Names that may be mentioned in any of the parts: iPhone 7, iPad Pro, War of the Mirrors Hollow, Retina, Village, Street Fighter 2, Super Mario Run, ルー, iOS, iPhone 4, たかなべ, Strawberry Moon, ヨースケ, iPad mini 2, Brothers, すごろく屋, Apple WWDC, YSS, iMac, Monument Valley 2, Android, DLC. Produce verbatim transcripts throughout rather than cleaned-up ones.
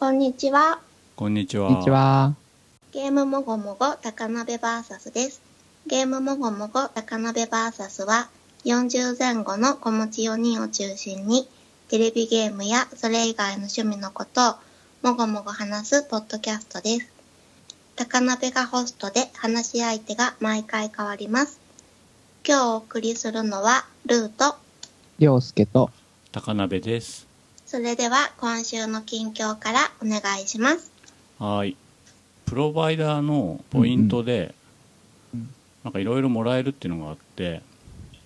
こんにちは。こんにちは。ゲームもごもご高鍋 ブイエス です。ゲームもごもご高鍋 ブイエス はよんじゅうぜんごの子持ちよにんを中心にテレビゲームやそれ以外の趣味のことをもごもご話すポッドキャストです。高鍋がホストで話し相手が毎回変わります。今日お送りするのはルーとりょうすけと高鍋です。それでは今週の近況からお願いします。はい。プロバイダーのポイントで、うんうん、なんかいろいろもらえるっていうのがあって、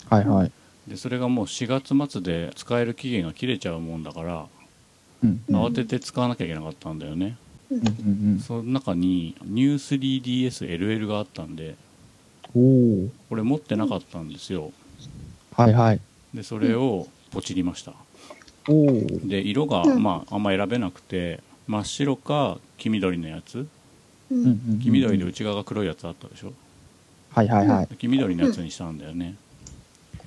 はいはい。でそれがもうしがつまつで使える期限が切れちゃうもんだから、うん、慌てて使わなきゃいけなかったんだよね。うんうんうん、その中に New スリーディーエス エルエル があったんで、おこれ持ってなかったんですよ。はいはい。でそれをポチりました。おで色が、まあ、あんま選べなくて真っ白か黄緑のやつ、うん、黄緑で内側が黒いやつあったでしょ、はいはいはい、黄緑のやつにしたんだよね、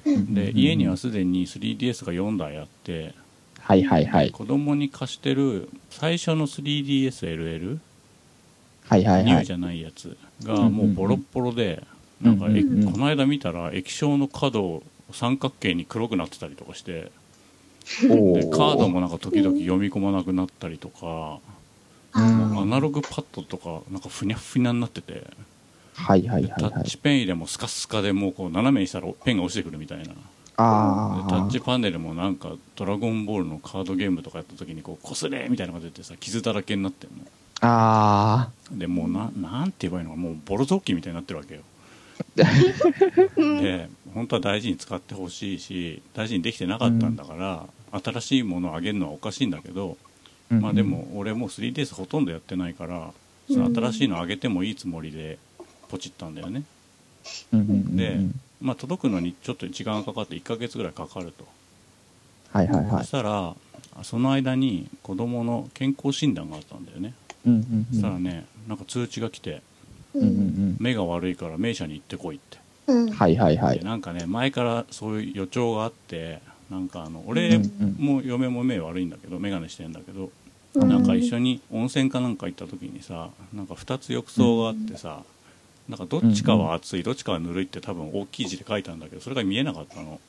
うん、で家にはすでに スリーディーエス がよんだいあって、はいはいはい、子供に貸してる最初の スリーディーエスエルエル、はいはいはい、ニューじゃないやつがもうボロッボロで、なんか、うん、この間見たら液晶の角を三角形に黒くなってたりとかして、でカードもなんか時々読み込まなくなったりとか、うん、アナログパッドとかなんかふにゃふにゃになってて、はいはいはいはい、タッチペン入れもスカスカでもうこう斜めにしたらペンが落ちてくるみたいな、あでタッチパネルもなんかドラゴンボールのカードゲームとかやった時にこう擦れみたいなのが出てさ、傷だらけになってるの、あでもう な, なんて言えばいいのか、もうボロ雑巾みたいになってるわけよで本当は大事に使ってほしいし、大事にできてなかったんだから、うん、新しいものをあげるのはおかしいんだけど、うんうん、まあでも俺もう スリーディーエス ほとんどやってないから、うん、その新しいのあげてもいいつもりでポチったんだよね、うんうん、で、まあ、届くのにちょっと時間がかかっていっかげつぐらいかかると、はいはいはい、そしたらその間に子どもの健康診断があったんだよね、うんうんうん、そしたらね、なんか通知が来て、うんうんうん、目が悪いから名医者に行ってこいって、うん、はいはいはい、なんかね前からそういう予兆があって、なんかあの俺も嫁も目悪いんだけど、眼鏡してんだけど、うん、なんか一緒に温泉かなんか行った時にさ、なんかふたつ浴槽があってさ、うん、なんかどっちかは熱いどっちかはぬるいって多分大きい字で書いたんだけど、それが見えなかったの、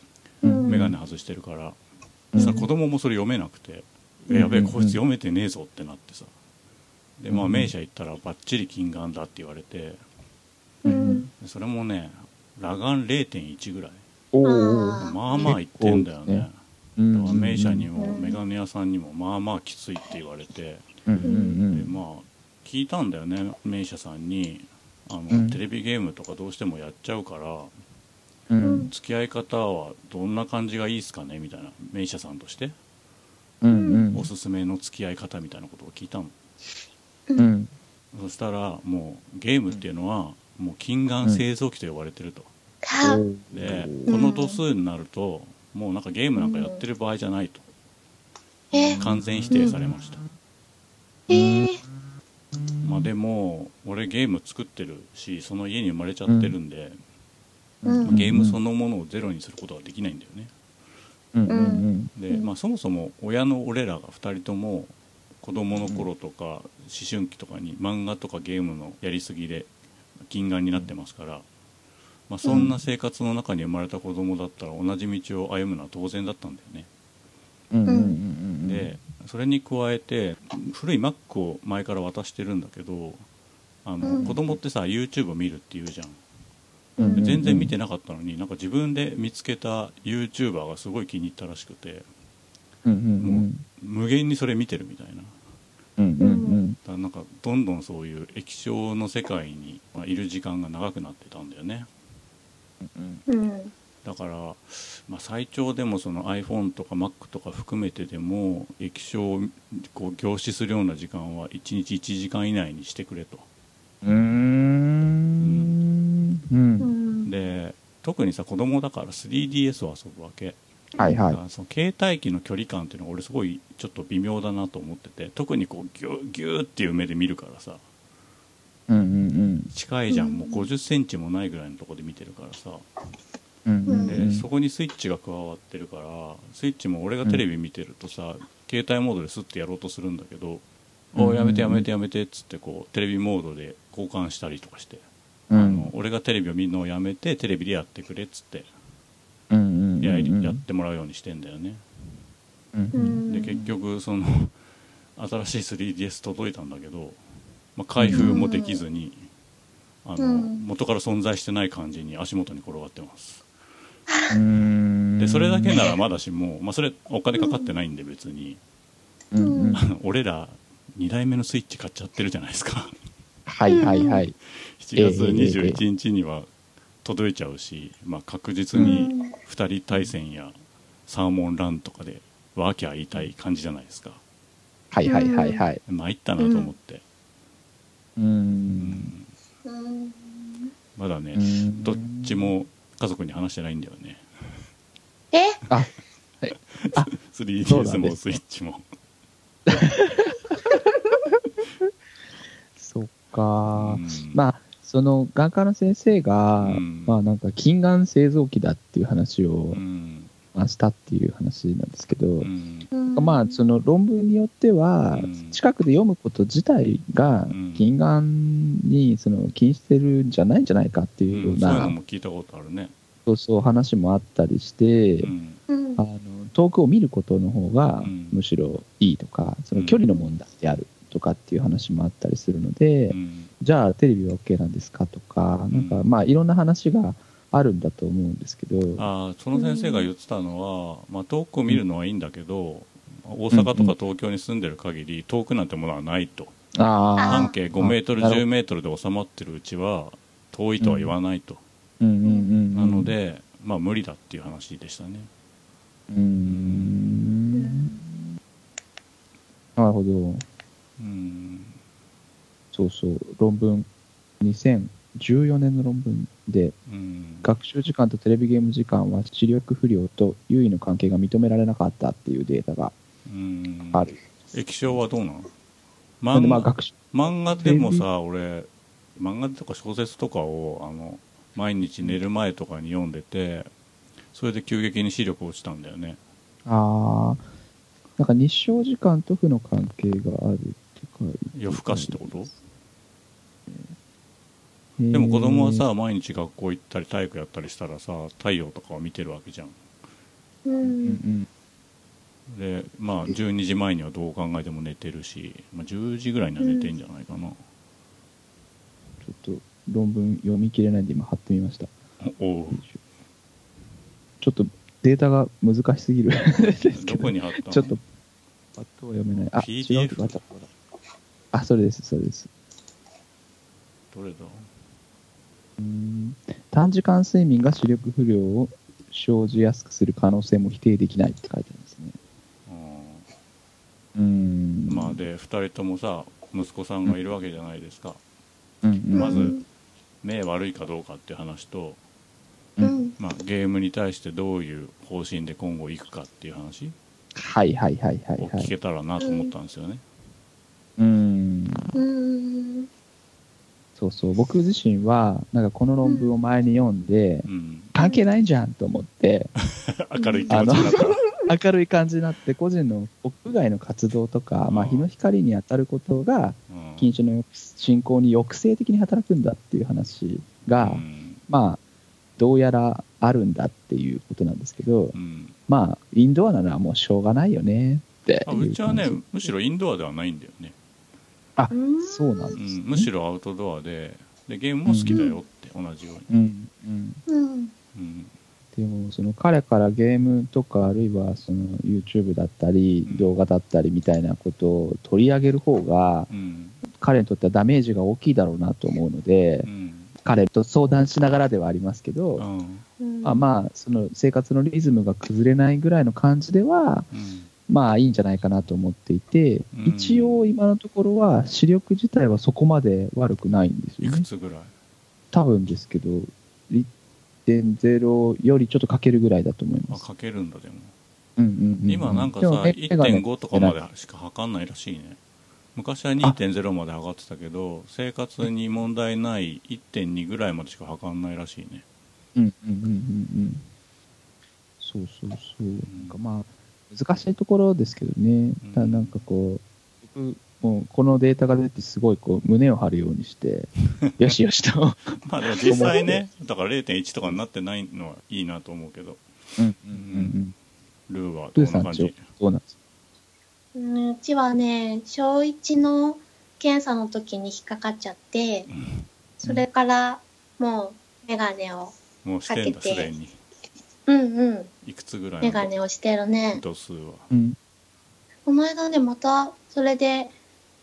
うん、眼鏡外してるから、うん、さ子供もそれ読めなくて、うん、やべえこいつ読めてねえぞってなってさ、でまあ、名医者行ったらバッチリ近眼だって言われて、うん、それもね裸眼 れいてんいち ぐらい、おまあまあいってんだよね、だから名医者にもメガネ屋さんにもまあまあきついって言われて、うん、でまあ聞いたんだよね名医者さんに、あの、うん、テレビゲームとかどうしてもやっちゃうから、うん、付き合い方はどんな感じがいいですかねみたいな、名医者さんとして、うんうん、おすすめの付き合い方みたいなことを聞いたの、うん、そしたらもうゲームっていうのはもう近眼製造機と呼ばれてると、うん、でこの度数になるともうなんかゲームなんかやってる場合じゃないと、うん、完全否定されました、えー、まあでも俺ゲーム作ってるしその家に生まれちゃってるんで、うん、ゲームそのものをゼロにすることはできないんだよね、うん、で、まあ、そもそも親の俺らがふたりとも子供の頃とか思春期とかに漫画とかゲームのやりすぎで近眼になってますから、まあ、そんな生活の中に生まれた子供だったら同じ道を歩むのは当然だったんだよね、うん、でそれに加えて古い Mac を前から渡してるんだけど、あの、うん、子供ってさ YouTube 見るって言うじゃん、うん、全然見てなかったのになんか自分で見つけた YouTuber がすごい気に入ったらしくて、うんうん、もう無限にそれ見てるみたいな、うんうんうん、だからなんかどんどんそういう液晶の世界にいる時間が長くなってたんだよね、うんうん、だから、まあ、最長でもその iPhone とか Mac とか含めてでも液晶をこう凝視するような時間はいちにちいちじかん以内にしてくれと、うーん、うんうん、で特にさ子供だから スリーディーエス を遊ぶわけ、はいはい、その携帯機の距離感っていうのが俺すごいちょっと微妙だなと思ってて、特にこうギューギューっていう目で見るからさ、うんうんうん、近いじゃん、もうごじゅっセンチもないぐらいのとこで見てるからさ、うんうんうん、でそこにスイッチが加わってるからスイッチも俺がテレビ見てるとさ、うん、携帯モードでスッてやろうとするんだけど、おやめてやめてやめてっつってこうテレビモードで交換したりとかして、うん、あの俺がテレビを見るのをやめてテレビでやってくれっつって、うんうんうんうん、や, やってもらうようにしてんだよね、うんうん、で結局その新しい スリーディーエス 届いたんだけど、まあ、開封もできずに、うん、あの元から存在してない感じに足元に転がってます。うんでそれだけならまだしも、まあ、それお金かかってないんで別に、うんうん、あの俺らにだいめのスイッチ買っちゃってるじゃないですか。はいはいはいしちがつにじゅういちにちには届いちゃうし、まあ、確実にふたり対戦やサーモンランとかでワーキャー言いたい感じじゃないですか。はいはいはいはい参ったなと思ってうーん、うん、まだねどっちも家族に話してないんだよね。えあ、はい、あスリーディーエス もスイッチもそうか、うん、まあその眼科の先生が、うん、まあなんか近眼製造機だっていう話を、うんまあ、したっていう話なんですけど、うん、まあその論文によっては、うん、近くで読むこと自体が近眼にその起因してるんじゃないんじゃないかっていうような、うん、そういうのも聞いたことあるね。そうそう話もあったりして、うん、あの遠くを見ることの方がむしろいいとか、うん、その距離の問題であるとかっていう話もあったりするので、うん、じゃあテレビは OK なんですかとか、うん、なんかまあいろんな話があるんだと思うんですけど、あその先生が言ってたのは、まあ、遠くを見るのはいいんだけど、うん、大阪とか東京に住んでる限り遠くなんてものはないと、うん、半径ごメートルじゅうメートルで収まってるうちは遠いとは言わないと、うんうんうんうん、なので、まあ、無理だっていう話でしたね。うーんなるほど、うん、そうそう論文にせんじゅうよねんの論文で、うん、学習時間とテレビゲーム時間は視力不良と優位の関係が認められなかったっていうデータがある。うん液晶はどうなの？漫画、まあ、学習漫画でもさ俺漫画とか小説とかをあの毎日寝る前とかに読んでてそれで急激に視力落ちたんだよね。ああ、なんか日照時間と負の関係があるって書いてある。夜更かしってこと？えー、でも子供はさ毎日学校行ったり体育やったりしたらさ太陽とかを見てるわけじゃん。うん。で、まあじゅうにじまえにはどう考えても寝てるし、まあ、じゅうじぐらいには寝てんじゃないかな。ちょっと論文読み切れないんで今貼ってみました。おう。ちょっとデータが難しすぎるどこに貼ったの？ちょっとパッと読めない。あ、ピーディーエフ？ 違うとこあった。あ、それですそれです。どれだ？うーん短時間睡眠が視力不良を生じやすくする可能性も否定できないって書いてあるんですね。うーんまあでふたりともさ息子さんがいるわけじゃないですか、うんうん、まず目悪いかどうかっていう話と。うんまあ、ゲームに対してどういう方針で今後いくかっていう話はいはいはいはい、はい、聞けたらなと思ったんですよね。うん、うん、そうそう僕自身はなんかこの論文を前に読んで、うん、関係ないじゃんと思って明るい気持ちになった明るい感じになって個人の屋外の活動とか、うんまあ、日の光に当たることが近視の進行に抑制的に働くんだっていう話が、うん、まあどうやらあるんだっていうことなんですけど、うん、まあインドアならもうしょうがないよねってあうちはねむしろインドアではないんだよね。あそうなんです、ねうん、むしろアウトドア で, でゲームも好きだよって、うん、同じように、うんうんうん、でもその彼からゲームとかあるいはその YouTube だったり動画だったりみたいなことを取り上げる方が、うん、彼にとってはダメージが大きいだろうなと思うので、うん彼と相談しながらではありますけど、うんまあ、まあその生活のリズムが崩れないぐらいの感じでは、うん、まあいいんじゃないかなと思っていて、うん、一応今のところは視力自体はそこまで悪くないんですよね。いくつぐらい？多分ですけど いってんゼロ よりちょっとかけるぐらいだと思います。あかけるんだでも、うんうんうん、今なんかさ いってんご とかまでしか測んないらしいね。昔は にてんゼロ まで上がってたけど生活に問題ない いってんに ぐらいまでしか測んないらしいね。うんうんうんうんうんそうそうそう、うん、なんかまあ難しいところですけどね、うん、ただなんかこう僕うん、このデータが出てすごいこう胸を張るようにしてよしよしとまあでも実際ねだから れいてんいち とかになってないのはいいなと思うけど、うんうんうん、ルーはどんな感じ？どうなんですか？うん、うちはね小いちの検査の時に引っかかっちゃって、うん、それからもうメガネをかけてもうしてんだすでにうんうんいくつぐらいのメガネをしてるね度数は、うん、この間ねまたそれで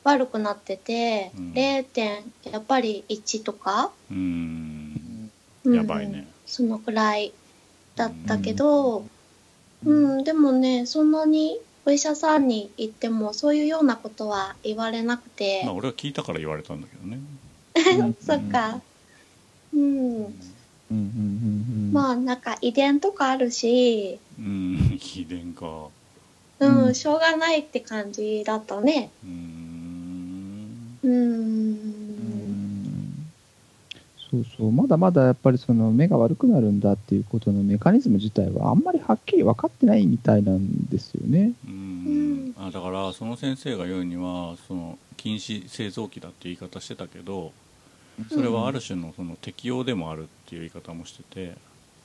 悪くなってて、うん、れいてんやっぱりいちとかうーん、うん、やばいねそのくらいだったけどうん、うん、でもねそんなにお医者さんに行ってもそういうようなことは言われなくてまあ俺は聞いたから言われたんだけどねそっかうん、うんうんうんうん、まあなんか遺伝とかあるしうん遺伝かうんしょうがないって感じだったねうんうーんそうそうまだまだやっぱりその目が悪くなるんだっていうことのメカニズム自体はあんまりはっきり分かってないみたいなんですよねうんあだからその先生が言うにはその近視製造機だっていう言い方してたけどそれはある種 の, その適応でもあるっていう言い方もしてて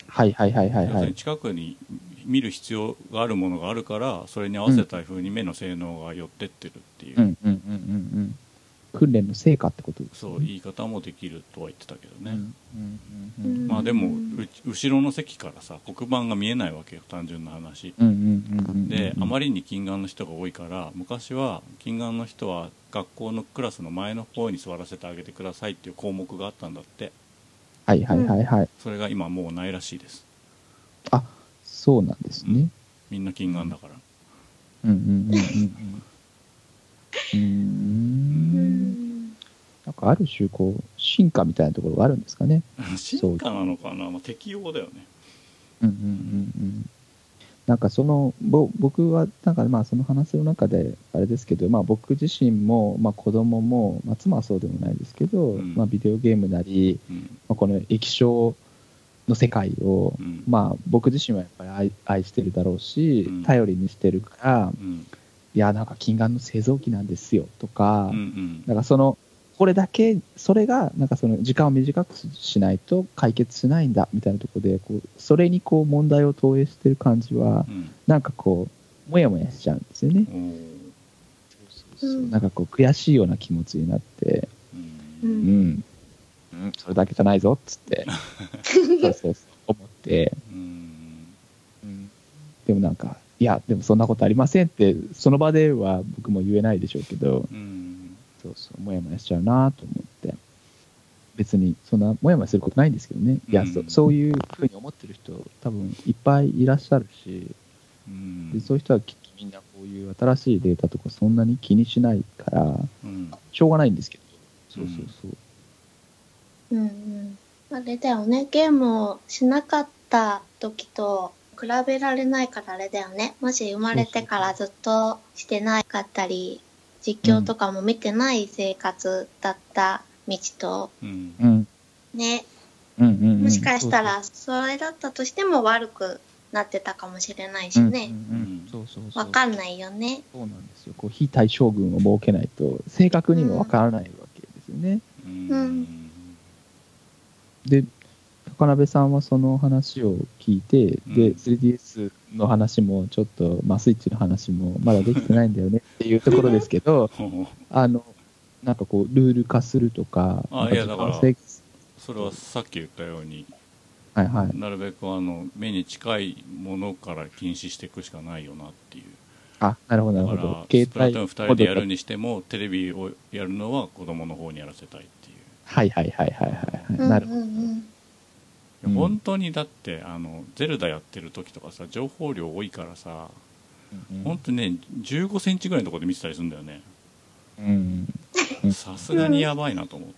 はいはいはいはい、はい、近くに見る必要があるものがあるからそれに合わせた風に目の性能が寄ってってるっていううんうんうんうんうん訓練の成果ってことです、ね、そう言い方もできるとは言ってたけどね、うんうんうんうん、まあでも後ろの席からさ黒板が見えないわけよ単純な話、うんうんうんうん、であまりに近眼の人が多いから昔は近眼の人は学校のクラスの前の方に座らせてあげてくださいっていう項目があったんだってはいはいはいはいそれが今もうないらしいですあそうなんですね、うん、みんな近眼だからうんうんうんうんうーんなんかある種こう進化みたいなところがあるんですかね進化なのかな、まあ、適応だよねうんうんうんうんなんかそのぼ僕はなんかまあその話の中であれですけど、まあ、僕自身も、まあ、子供も、まあ、妻はそうでもないですけど、うんまあ、ビデオゲームなり、うんまあ、この液晶の世界を、うんまあ、僕自身はやっぱり 愛, 愛してるだろうし、うん、頼りにしてるから、うんいやなんか近眼の製造機なんですよとか、うんうん、なんかそのこれだけそれがなんかその時間を短くしないと解決しないんだみたいなところでこうそれにこう問題を投影してる感じは、うん、なんかこうもやもやしちゃうんですよね、うん、そうそうそうなんかこう悔しいような気持ちになって、うんうんうん、それだけじゃないぞっつってそうそうそう思って、うんうん、でもなんかいやでもそんなことありませんってその場では僕も言えないでしょうけど、うん、そうそうもやもやしちゃうなと思って別にそんなもやもやすることないんですけどね、うん、いや そ, そういうふうに思ってる人多分いっぱいいらっしゃるし、うん、でそういう人はみんなこういう新しいデータとかそんなに気にしないから、うん、しょうがないんですけど、うん、そうそうそう、うんうん、あれだよねゲームをしなかった時と比べられないからあれだよねもし生まれてからずっとしてなかったり実況とかも見てない生活だった道と、うん、ね、うんうんうん、もしかしたらそれだったとしても悪くなってたかもしれないしね分かんないよねそうなんですよこう非対称群を設けないと正確にも分からないわけですよね、うんうん、で高鍋さんはその話を聞いて、うん、で スリーディーエス の話もちょっと、まあ、スイッチの話もまだできてないんだよねっていうところですけどあのなんかこうルール化するとかあいやだからそれはさっき言ったように、はいはい、なるべくあの目に近いものから禁止していくしかないよなっていうあなるほどなるほどだからスプラトゥーンふたりでやるにしてもテレビをやるのは子供の方にやらせたいっていうはいはいはいはいはい、はい、なるほど、うんうんうんうん、本当にだってあのゼルダやってる時とかさ情報量多いからさ、うん、本当にねじゅうごセンチぐらいのところで見てたりするんだよねさすがにやばいなと思って、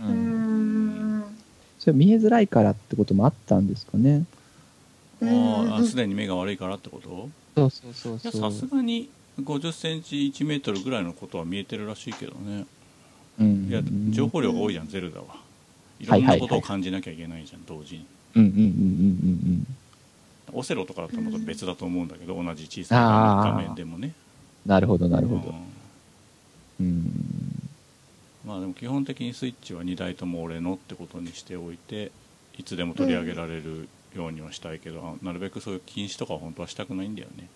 うんうん、それ見えづらいからってこともあったんですかねああすでに目が悪いからってことそうそうそうそういやさすがにごじゅっセンチいちメートルぐらいのことは見えてるらしいけどね、うん、いや情報量が多いじゃんゼルダは。いろんなことを感じなきゃいけないじゃん、はいはいはい、同時に、うんうんうんうんうん、オセロとかだとまた別だと思うんだけど同じ小さな画面でもねなるほどなるほど、うん、うん、まあでも基本的にスイッチはにだいとも俺のってことにしておいて、いつでも取り上げられるようにはしたいけど、うん、なるべくそういう禁止とかは本当はしたくないんだよね。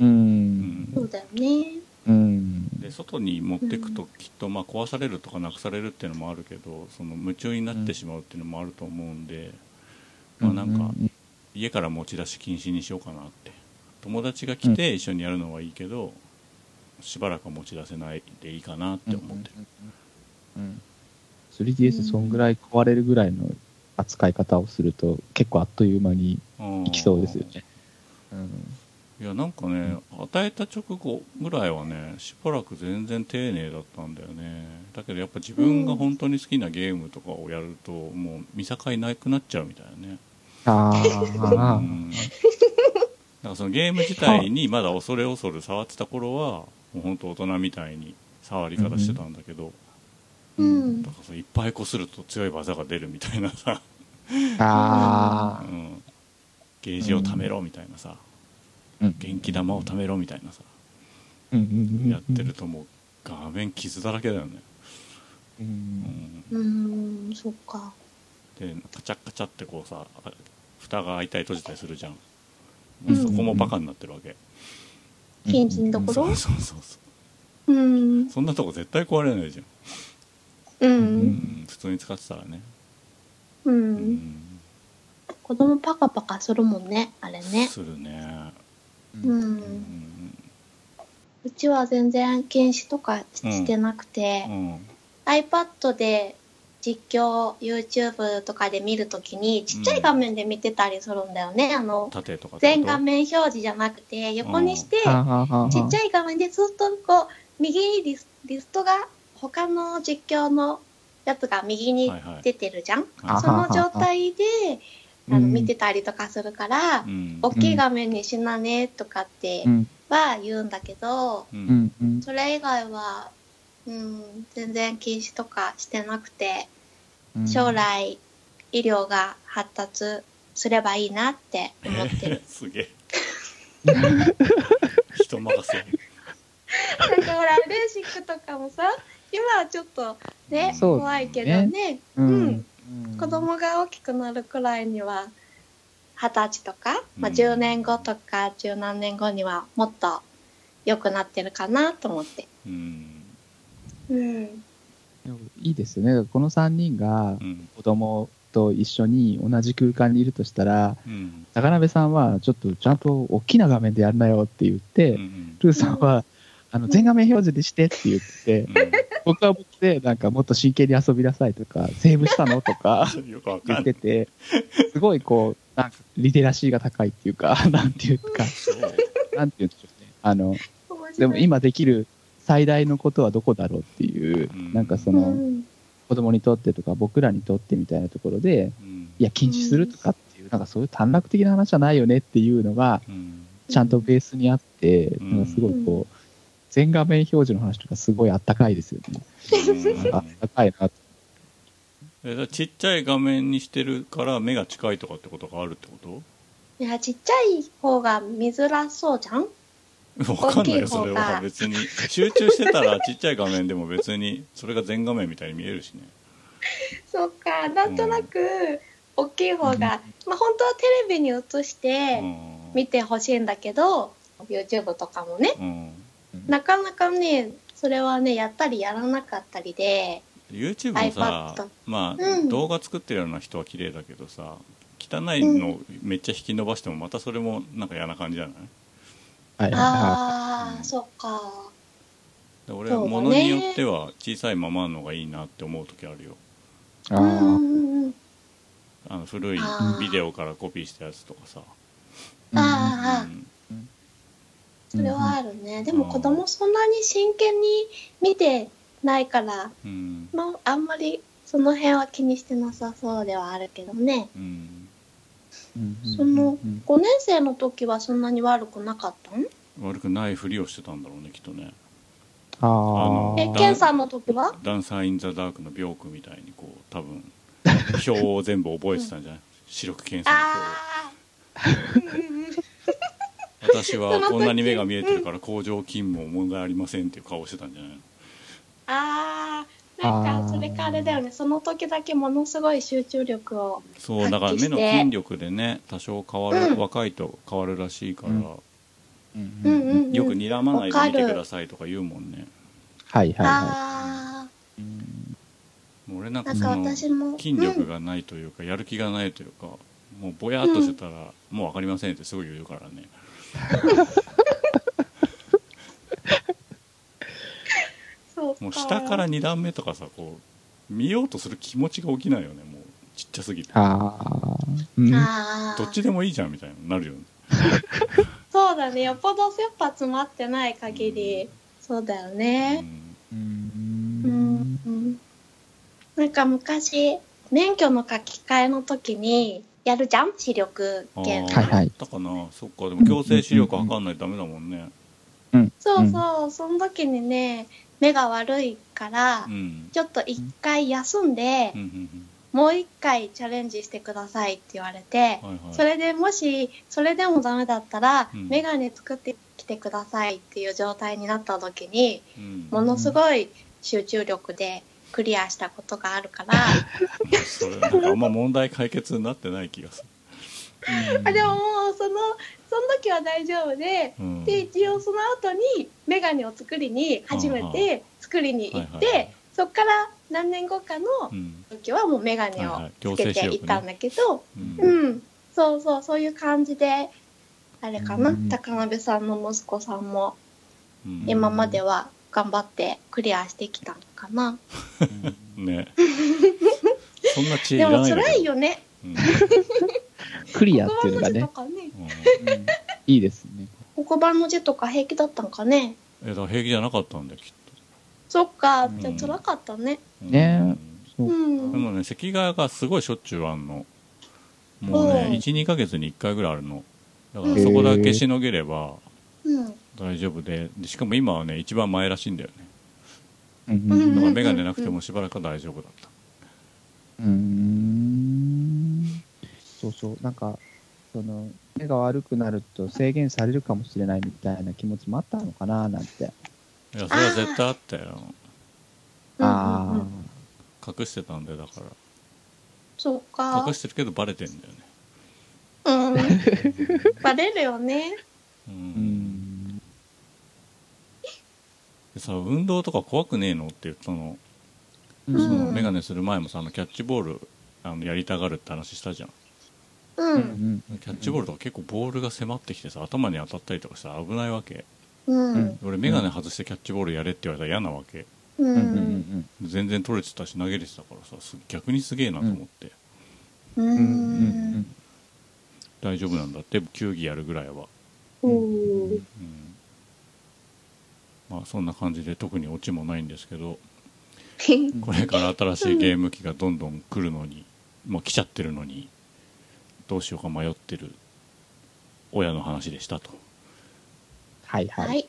うん、うん、そうだよね。うん、で外に持ってくときっとまあ壊されるとかなくされるっていうのもあるけど、その夢中になってしまうっていうのもあると思うんで、まあなんか家から持ち出し禁止にしようかなって。友達が来て一緒にやるのはいいけど、しばらくは持ち出せないでいいかなって思ってる、うんうんうん、スリーディーエス そんぐらい壊れるぐらいの扱い方をすると結構あっという間にいきそうですよね、うんいやなんかね、うん、与えた直後ぐらいはねしばらく全然丁寧だったんだよね。だけどやっぱ自分が本当に好きなゲームとかをやると、うん、もう見境なくなっちゃうみたいなね。ああ、うん、なんかそのゲーム自体にまだ恐れ恐る触ってた頃はもう本当大人みたいに触り方してたんだけど、うん、だからさいっぱいこすると強い技が出るみたいなさあ、うん、ゲージを貯めろみたいなさ、元気玉を貯めろみたいなさ、うん、やってるともう画面傷だらけだよね。うん、うん、そっか。でカチャカチャってこうさ蓋が開いたり閉じたりするじゃん。もうそこもバカになってるわけ。ケンジのところ？そうそうそうそう。うん。そんなとこ絶対壊れないじゃん。うん。うん、普通に使ってたらね。うん。うん子供パカパカするもんね、あれね。するね。うん。うん、うちは全然禁止とかしてなくて、うんうん、iPad で実況 YouTube とかで見るときにちっちゃい画面で見てたりするんだよね。うん、あの縦とか全画面表示じゃなくて横にして、うん、ちっちゃい画面でずっとこう右にリス、リストが他の実況のやつが右に出てるじゃん。はいはい、その状態で。あの見てたりとかするから、うん、大きい画面にしなねとかっては言うんだけど、うん、それ以外は、うん、全然禁止とかしてなくて、うん、将来医療が発達すればいいなって思ってる、えー、すげえ人任せなんかほらレーシックとかもさ今はちょっと ね, ね怖いけどね、うん、うん子供が大きくなるくらいにははたちとか、まあ、じゅうねんごとか十何年後にはもっと良くなってるかなと思って、うんうん、いいですよね。このさんにんが子供と一緒に同じ空間にいるとしたら、うん、高鍋さんはちょっとちゃんと大きな画面でやんなよって言って、うん、ルーさんは、うんあの全画面表示にしてって言って、うん、僕は僕でなんかもっと真剣に遊びなさいとかセーブしたのとか言っててすごいこうなんかリテラシーが高いっていうかなんていうかなんていうんでしょうねあのでも今できる最大のことはどこだろうっていう、うん、なんかその、うん、子供にとってとか僕らにとってみたいなところで、うん、いや禁止するとかっていうなんかそういう短絡的な話じゃないよねっていうのが、うん、ちゃんとベースにあって、うん、なんかすごいこう、うん全画面表示の話とかすごいあったかいですよね。あったかいなと。え、ちっちゃい画面にしてるから目が近いとかってことがあるってこと？いやちっちゃい方が見づらそうじゃん。わかんないよそれは別に集中してたらちっちゃい画面でも別にそれが全画面みたいに見えるしね。そっかなんとなく大きい方が、うん、まあ本当はテレビに映して見てほしいんだけど、うん、YouTube とかもね。うんなかなかねそれはねやったりやらなかったりで YouTube もさ、まあうん、動画作ってるような人は綺麗だけどさ汚いのめっちゃ引き伸ばしてもまたそれもなんか嫌な感じじゃない、うん、ああ、うん、そっかで俺は物によっては小さいままのがいいなって思う時あるよ。ああの古いビデオからコピーしたやつとかさああ、うんそれはあるね。でも子供そんなに真剣に見てないから、うんまあ、あんまりその辺は気にしてなさそうではあるけどね、うん、そのごねん生の時はそんなに悪くなかったん？悪くないふりをしてたんだろうねきっとね。ああえケンさんの時はダンサー・イン・ザ・ダークの病気みたいにこう多分表を全部覚えてたんじゃない、うん、視力検査の表を私はこんなに目が見えてるから工場勤務も問題ありませんっていう顔してたんじゃないのなんかそれかあれだよね、その時だけものすごい集中力を発揮して、そうだから目の筋力でね多少変わる、うん、若いと変わるらしいから、うんうんうんうん、よく睨まないで見てくださいとか言うもんね。はいはいはい。あうん、俺なんかその筋力がないというか、うん、やる気がないというかもうぼやっとしてたら、うん、もう分かりませんってすごい言うからね。もう下からに段目とかさこう見ようとする気持ちが起きないよね。もうちっちゃすぎてあ、うん、どっちでもいいじゃんみたいになるよね。そうだね、よっぽど切羽詰まってない限り、うん、そうだよね、うんうんうん、なんか昔免許の書き換えの時にやるじゃん視力検査、はいはい、やったかな。そっか、でも強制視力測んないとダメだもんね、うんうん、そうそう、その時にね目が悪いから、うん、ちょっと一回休んで、うんうんうん、もう一回チャレンジしてくださいって言われて、はいはい、それでもしそれでもダメだったら、うん、メガネ作ってきてくださいっていう状態になった時に、うん、ものすごい集中力でクリアしたことがあるから、うん、それなんかあんま問題解決になってない気がする。うん、あでももうそのその時は大丈夫で、うん、で一応その後にメガネを作りに初めて作りに行って、はいはい、そっから何年後かの時はもうメガネをつけていったんだけど、うんはいはいねうん、そうそうそういう感じであれかな、うん、高鍋さんの息子さんも今までは頑張ってクリアしてきたのかな。ね。そんな知恵いらないでも辛いよね。うんクリアっていうのが ね, 黒板の字とかね、うん、いいですね。黒板の字とか平気だったんかね。えだから平気じゃなかったんだよきっと。そっか、うん、じゃあ辛かったね。ねえ、うん、でもね席替えがすごいしょっちゅうあんの。もうね、うん、いちにかげつにいっかいぐらいあるの。だからそこだけしのげれば大丈夫 で, でしかも今はね一番前らしいんだよね、うん、だから眼鏡なくてもしばらくは大丈夫だった、うんうんそうそう、なんかその目が悪くなると制限されるかもしれないみたいな気持ちもあったのかななんて。いやそれは絶対あったよ。ああ隠してたんでだから。そうか。隠してるけどバレてんだよね。うん。バレるよね。うん。うんでさ運動とか怖くねえのって言ったの。そのメガネする前もさあのキャッチボールあのやりたがるって話したじゃん。うん、キャッチボールとか結構ボールが迫ってきてさ頭に当たったりとかしたら危ないわけ、うん、俺眼鏡外してキャッチボールやれって言われたら嫌なわけ、うん、全然取れてたし投げれてたからさ逆にすげえなと思って、うんうんうん、大丈夫なんだって球技やるぐらいは、うんうん、まあそんな感じで特にオチもないんですけどこれから新しいゲーム機がどんどん来るのにもう来ちゃってるのにどうしようか迷ってる親の話でしたと。はいはい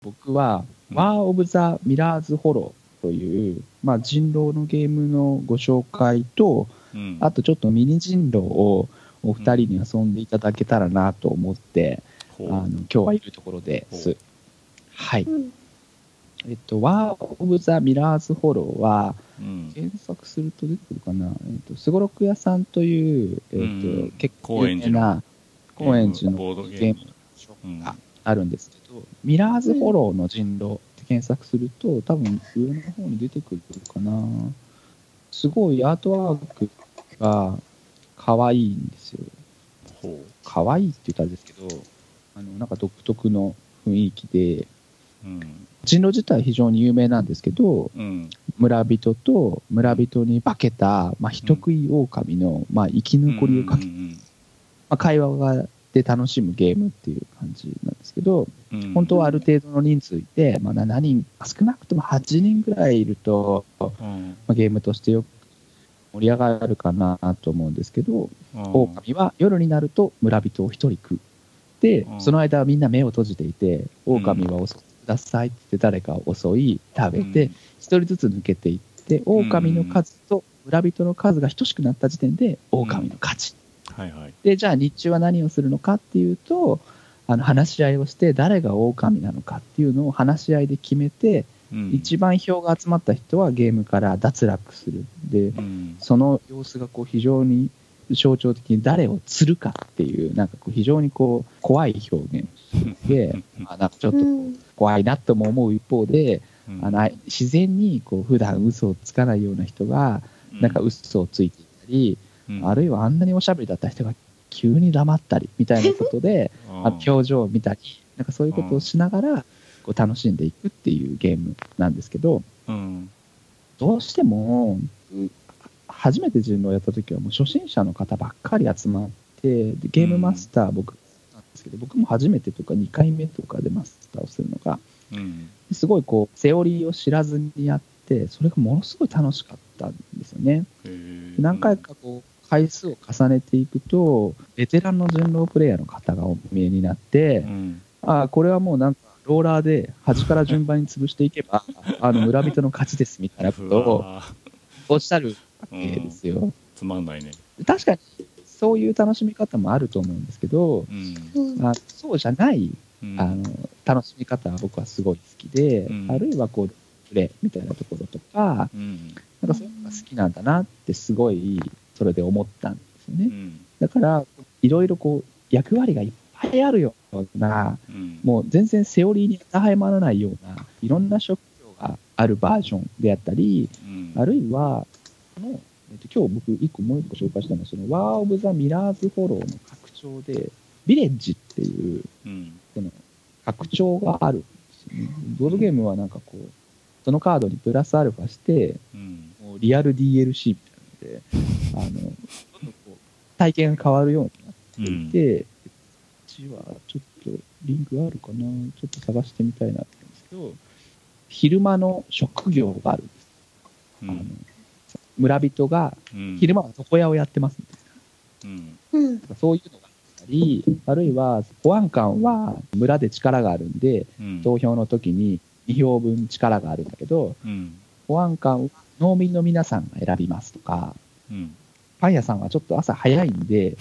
僕は War of the Mirrors Hollow という、まあ、人狼のゲームのご紹介と、うん、あとちょっとミニ人狼をお二人に遊んでいただけたらなと思って、うん、あの今日はいるところです。はい、うんえっと、War of the Mirrors Hollow は、うん、検索すると出てくるかな、すごろく屋さんという、えっとうん、結構有名な高円寺のボードゲームがあるんですけど、うん、ミラーズホローの人狼って検索すると多分上の方に出てくるかな。すごいアートワークが可愛いんですよ。可愛いって言ったんですけどあのなんか独特の雰囲気で、うん人狼自体非常に有名なんですけど、うん、村人と村人に化けた、まあ、人食い狼の、まあ、生き残りをかけ、うんうんうんまあ、会話で楽しむゲームっていう感じなんですけど、うん、本当はある程度の人数いて、まあ、ななにん少なくともはちにんぐらいいると、うんまあ、ゲームとしてよく盛り上がるかなと思うんですけど、うん、狼は夜になると村人をひとり食うで、うん、その間はみんな目を閉じていて狼は襲って、うんくださいって誰かを襲い食べて一、うん、人ずつ抜けていって狼の数と村人の数が等しくなった時点で狼の勝ち、うんはいはい、でじゃあ日中は何をするのかっていうとあの話し合いをして誰が狼なのかっていうのを話し合いで決めてうん、一番票が集まった人はゲームから脱落するで、うん、その様子がこう非常に象徴的に誰を釣るかっていうなんかこう非常にこう怖い表現であなんかちょっと怖いなとも思う一方で、うん、あの自然にこう普段嘘をつかないような人がなんか嘘をついていたり、うん、あるいはあんなにおしゃべりだった人が急に黙ったりみたいなことであ表情を見たりなんかそういうことをしながらこう楽しんでいくっていうゲームなんですけど、うん、どうしても初めて自分をやった時はもう初心者の方ばっかり集まってでゲームマスター僕なんですけど、うん、僕も初めてとかにかいめとかでマスターをするのが、うん、すごいこうセオリーを知らずにやってそれがものすごい楽しかったんですよね。へ何回かこう回数を重ねていくとベテランの人狼プレイヤーの方がお見えになって、うん、あこれはもうなんかローラーで端から順番に潰していけばあの村人の勝ちですみたいなことをおっしゃるわけですよ、うん、つまんないね。確かにそういう楽しみ方もあると思うんですけど、うん、あそうじゃない、うん、あの楽しみ方は僕はすごい好きで、うん、あるいはこうプレイみたいなところとか、うん、なんかそういうのが好きなんだなってすごいそれで思ったんですよね、うん、だからいろいろこう役割がいっぱいあるような、うん、もう全然セオリーに当てはまらないようないろんな職業があるバージョンであったり、うん、あるいはのえっと、今日僕いっこもういっこ紹介したのはその War of the Mirrors Hollow の拡張でビレッジっていう、うん、その拡張があるんですよね。ボードゲームはなんかこうそのカードにプラスアルファして、うん、リアル ディーエルシー みたいなのであのこう体験が変わるようになっていて、うん、こっちはちょっとリンクあるかなちょっと探してみたいなって言うんですけど昼間の職業があるんです、うんあの村人が昼間は床屋をやってますみたいな、うん、そういうのがあったりあるいは保安官は村で力があるんで、うん、投票の時にに票分力があるんだけど、うん、保安官は農民の皆さんが選びますとか、うん、パン屋さんはちょっと朝早いんで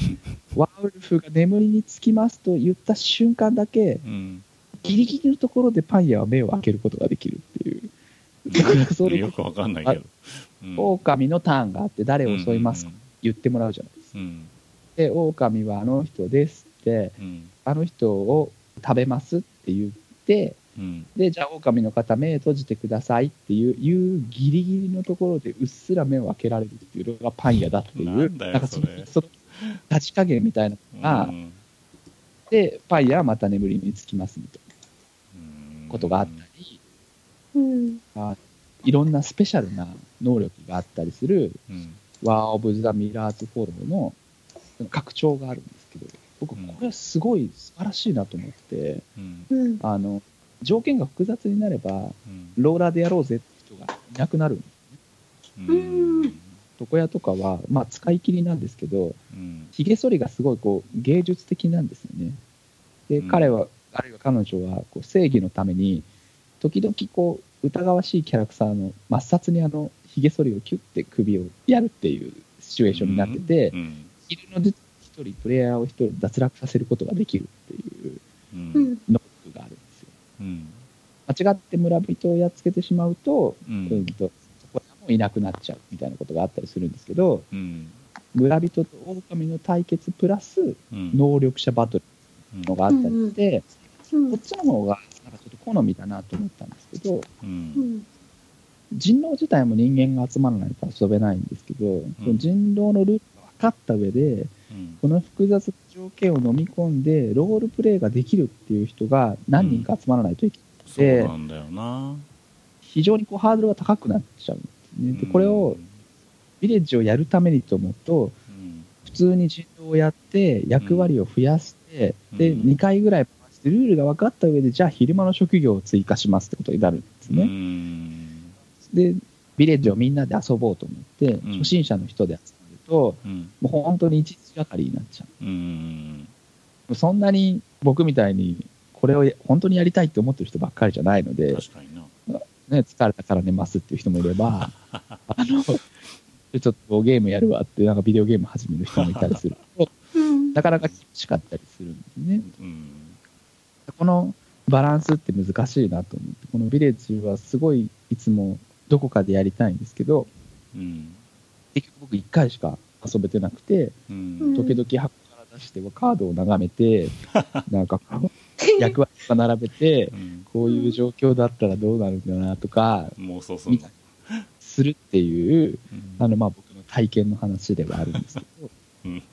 ワールフが眠りにつきますと言った瞬間だけ、うん、ギリギリのところでパン屋は目を開けることができるっていうよくわかんないけど狼のターンがあって誰を襲いますか言ってもらうじゃないですか、うん、で狼はあの人ですって、うん、あの人を食べますって言って、うん、でじゃあ狼の方目閉じてくださいっていう、いうギリギリのところでうっすら目を開けられるっていうのがパン屋だっていうなんだよそれなんかその立ち加減みたいなのが、うん、でパン屋はまた眠りにつきますみたいなことがあったり、うん、あいろんなスペシャルな能力があったりする、うん、ワー・オブ・ザ・ミラーズ・フォローの拡張があるんですけど僕これすごい素晴らしいなと思って、うん、あの条件が複雑になれば、うん、ローラーでやろうぜって人がいなくなるんですね、うん、床屋とかは、まあ、使い切りなんですけど、うん、ひげ剃りがすごいこう芸術的なんですよね。で、うん、彼はあるいは彼女はこう正義のために時々こう疑わしいキャラクターの抹殺にあのひげ剃りをキュッて首をやるっていうシチュエーションになってて、うんうん、昼のひとりプレイヤーをひとり脱落させることができるっていう能力があるんですよ、うん、間違って村人をやっつけてしまうと、うん、うんとそこらもいなくなっちゃうみたいなことがあったりするんですけど、うん、村人と狼の対決プラス能力者バトルのがあったりして、うんうん、こっちの方がなんかちょっと好みだなと思ったんですけど、うんうん人狼自体も人間が集まらないと遊べないんですけど、うん、人狼のルールが分かった上で、うん、この複雑な条件を飲み込んでロールプレイができるっていう人が何人か集まらないといけない、うん、そうなんだよな。非常にこうハードルが高くなっちゃうんですね、うん、でこれをビレッジをやるためにと思うと、うん、普通に人狼をやって役割を増やして、うん、でにかいぐらい回してルールが分かった上でじゃあ昼間の職業を追加しますってことになるんですね、うんでビレッジをみんなで遊ぼうと思って、うん、初心者の人で集まると、うん、もう本当に一日がかりになっちゃう、 うんそんなに僕みたいにこれを本当にやりたいって思ってる人ばっかりじゃないので確かにな、ね、疲れたから寝ますっていう人もいればあのちょっとゲームやるわってなんかビデオゲーム始める人もいたりするとなかなか厳しかったりするんですね、うん、このバランスって難しいなと思って、このヴィレッジはすごいいつもどこかでやりたいんですけど、うん、結局僕いっかいしか遊べてなくて、うん、時々箱から出してカードを眺めて、なんか役割とか並べて、うん、こういう状況だったらどうなるかなとか、もうそうそうするっていう、うん、あのまあ僕の体験の話ではあるんですけど、うん、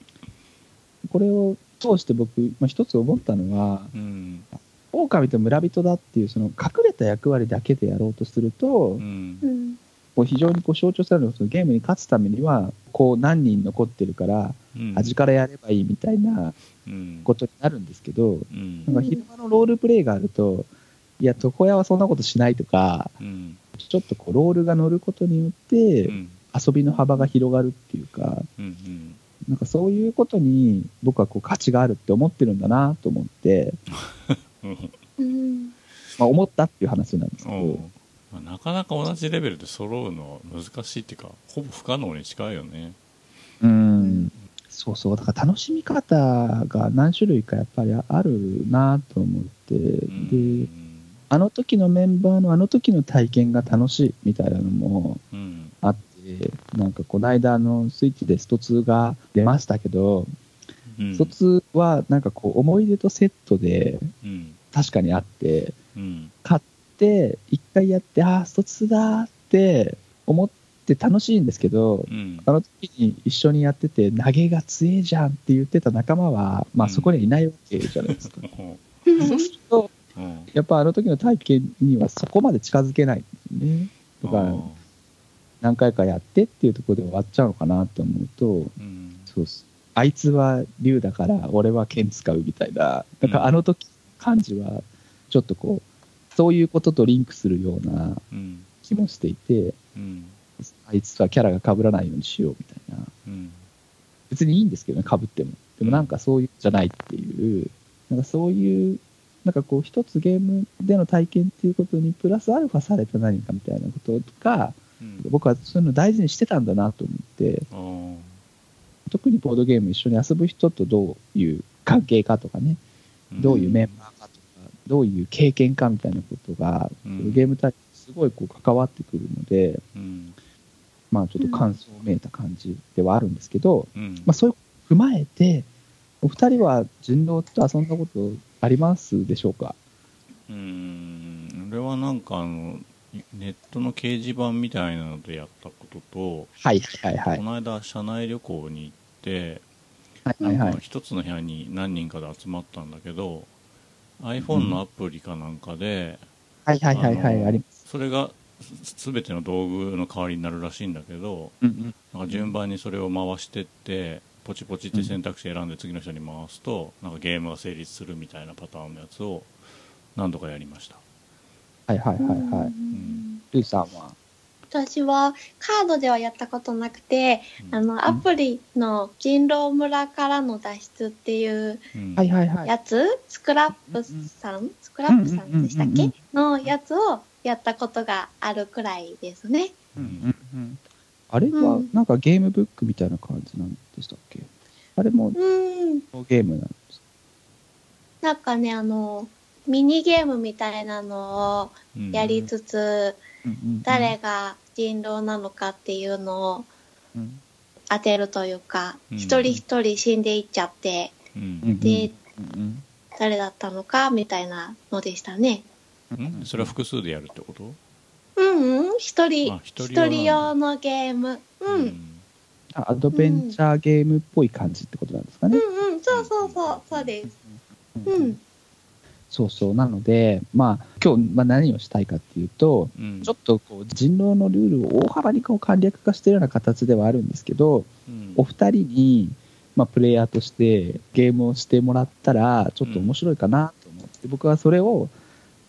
これを通して僕、まあ、一つ思ったのは、うん、狼と村人だっていうその隠れた役割だけでやろうとすると、うん、こう非常にこう象徴されるのはそのゲームに勝つためにはこう何人残ってるから端からやればいいみたいなことになるんですけど、うん、なんか昼間のロールプレイがあると、いや床屋はそんなことしないとか、うん、ちょっとこうロールが乗ることによって遊びの幅が広がるっていうか、うんうん、なんかそういうことに僕はこう価値があるって思ってるんだなと思ってまあ思ったっていう話なんですけど、まあ、なかなか同じレベルで揃うの難しいっていうかほぼ不可能に近いよね。うん、そうそう、だから楽しみ方が何種類かやっぱりあるなと思って、うん、であの時のメンバーのあの時の体験が楽しいみたいなのもあって、うん、なんかこの間のスイッチでストツーが出ましたけど、うん、ストツーはなんかこう思い出とセットで確かにあって、うん、買って一回やってああストツーだって思って楽しいんですけど、うん、あの時に一緒にやってて投げが強いじゃんって言ってた仲間は、まあ、そこにいないわけじゃないですか、うん、そうするとやっぱあの時の体験にはそこまで近づけないね。とか何回かやってっていうところで終わっちゃうのかなと思うと、うん、そうすあいつは竜だから俺は剣使うみたいな、なんかあの時感じはちょっとこうそういうこととリンクするような気もしていて、うん、あいつはキャラが被らないようにしようみたいな、うん、別にいいんですけどね被っても、でもなんかそういうじゃないっていう、なんかそういうなんかこう一つゲームでの体験っていうことにプラスアルファされた何かみたいなこととか、うん、僕はそういうの大事にしてたんだなと思って、特にボードゲーム一緒に遊ぶ人とどういう関係かとかね、うん、どういうメンバーかとかどういう経験かみたいなことが、うん、ゲーム体験にすごいこう関わってくるので、うん、まあちょっと感想をめいた感じではあるんですけど、うんまあ、そういうことを踏まえてお二人は人狼と遊んだことありますでしょうか？うーん、俺はなんかあのネットの掲示板みたいなのでやったことと、はいはいはい、この間社内旅行に行って、はいはいはい、なんか一つの部屋に何人かで集まったんだけど、はいはいはい、iPhone のアプリかなんかで、うん、はいはいはいはい、あります。それが全ての道具の代わりになるらしいんだけど、うんうん、なんか順番にそれを回してってポチポチって選択肢選んで次の人に回すと、うん、なんかゲームが成立するみたいなパターンのやつを何度かやりました。はいはいはいはい。ルイさんは？私はカードではやったことなくて、うん、あのアプリの人狼村からの脱出っていうやつ、うん、スクラップさん、うん、スクラップさんでしたっけ、うんうんうんうん、のやつをやったことがあるくらいですね、うんうんうん。あれはなんかゲームブックみたいな感じなんでしたっけ？あれもゲームなんですか？うん、なんかね、あのミニゲームみたいなのをやりつつ、うん、誰が人狼なのかっていうのを当てるというか、うん、一人一人死んでいっちゃって、うん、で、うん、誰だったのかみたいなのでしたね。うん、それは複数でやるってこと？うんうん、一人一人用のゲーム、うんうん、アドベンチャーゲームっぽい感じってことなんですかね。うんうん、そうそうそうそうです、うん、そうそう。なので、まあ、今日、まあ、何をしたいかっていうと、うん、ちょっとこう人狼のルールを大幅にこう簡略化しているような形ではあるんですけど、うん、お二人に、まあ、プレイヤーとしてゲームをしてもらったらちょっと面白いかなと思って、うん、僕はそれを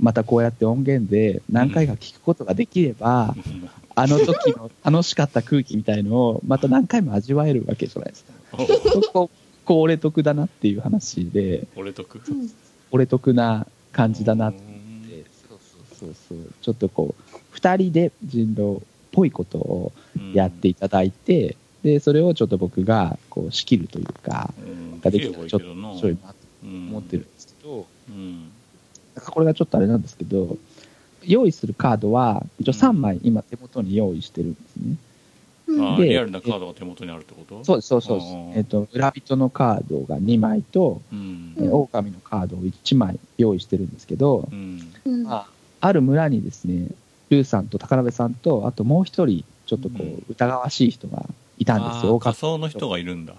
またこうやって音源で何回か聞くことができれば、うん、あの時の楽しかった空気みたいのをまた何回も味わえるわけじゃないですか。そこ、こう俺得だなっていう話で、俺得、うん、俺得な感じだなって、そうそうそうそう、ちょっとこうふたりで人狼っぽいことをやっていただいて、うん、でそれをちょっと僕がこう仕切るというか、うん、ができたらちょっと面白いなと思ってるんですけど、うんうん、これがちょっとあれなんですけど、用意するカードは一応さんまい今手元に用意してるんですね。うん、でリアルなカードが手元にあるってこと？そうです、そうそうです。えっと、村人のカードがにまいと、うん、え狼のカードをいちまい用意してるんですけど、うんまあ、ある村にですね、ルーさんと高鍋さんと、あともう一人ちょっとこう疑わしい人がいたんですよ。うん、仮想の人がいるんだ。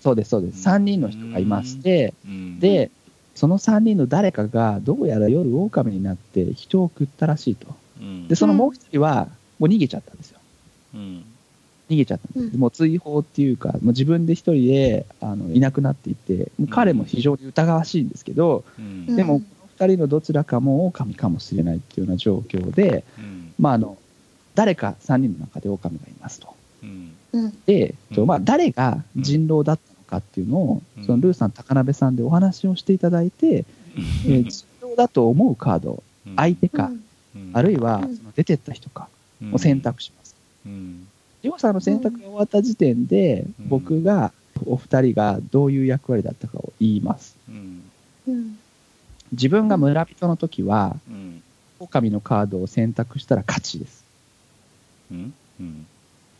そうです、そうです。さんにんの人がいまして、うん、でそのさんにんの誰かがどうやら夜狼になって人を食ったらしいと。うん、でそのもう一人はもう逃げちゃったんですよ。うん逃げちゃったんです。もう追放っていうか、もう自分で一人であのいなくなっていて、もう彼も非常に疑わしいんですけど、うん、でもこのふたりのどちらかも狼かもしれないっていうような状況で、うんまあ、あの誰かさんにんの中で狼がいますと、うん、で、うんまあ、誰が人狼だったのかっていうのを、うん、そのルーさん高鍋さんでお話をしていただいて、うんえー、人狼だと思うカード、うん、相手か、うん、あるいはその出てった人かを選択します、うんうんりょうさんの選択が終わった時点で、うん、僕がお二人がどういう役割だったかを言います、うん、自分が村人の時は、うん、狼のカードを選択したら勝ちです、うんうん、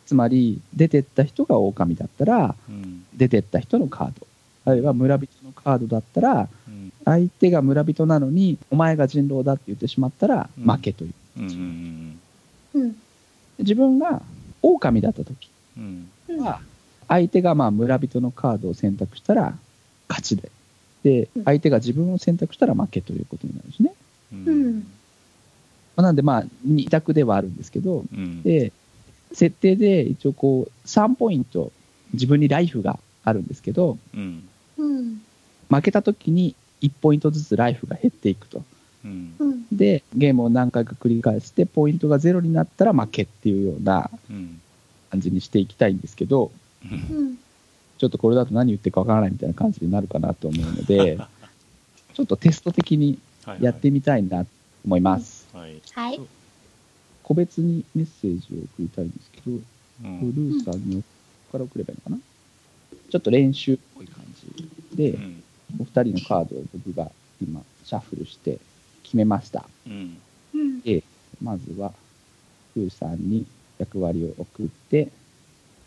つまり出てった人が狼だったら、うん、出てった人のカードあるいは村人のカードだったら、うん、相手が村人なのにお前が人狼だって言ってしまったら負けという、うんうんうん、自分が狼だった時は相手がまあ村人のカードを選択したら勝ちで、で相手が自分を選択したら負けということになるんですね、うんまあ、なのでまあに択ではあるんですけど、うん、で設定で一応こうさんポイント自分にライフがあるんですけど、うん、負けた時にいちポイントずつライフが減っていくと、うん、でゲームを何回か繰り返してポイントがゼロになったら負けっていうような感じにしていきたいんですけど、うん、ちょっとこれだと何言ってるかわからないみたいな感じになるかなと思うのでちょっとテスト的にやってみたいなと思います、はいはいはい、個別にメッセージを送りたいんですけど、うん、ルーさんにから送ればいいのかな、ちょっと練習っぽい感じで、うん、お二人のカードを僕が今シャッフルして決めました、うん、でまずはルーさんに役割を送って、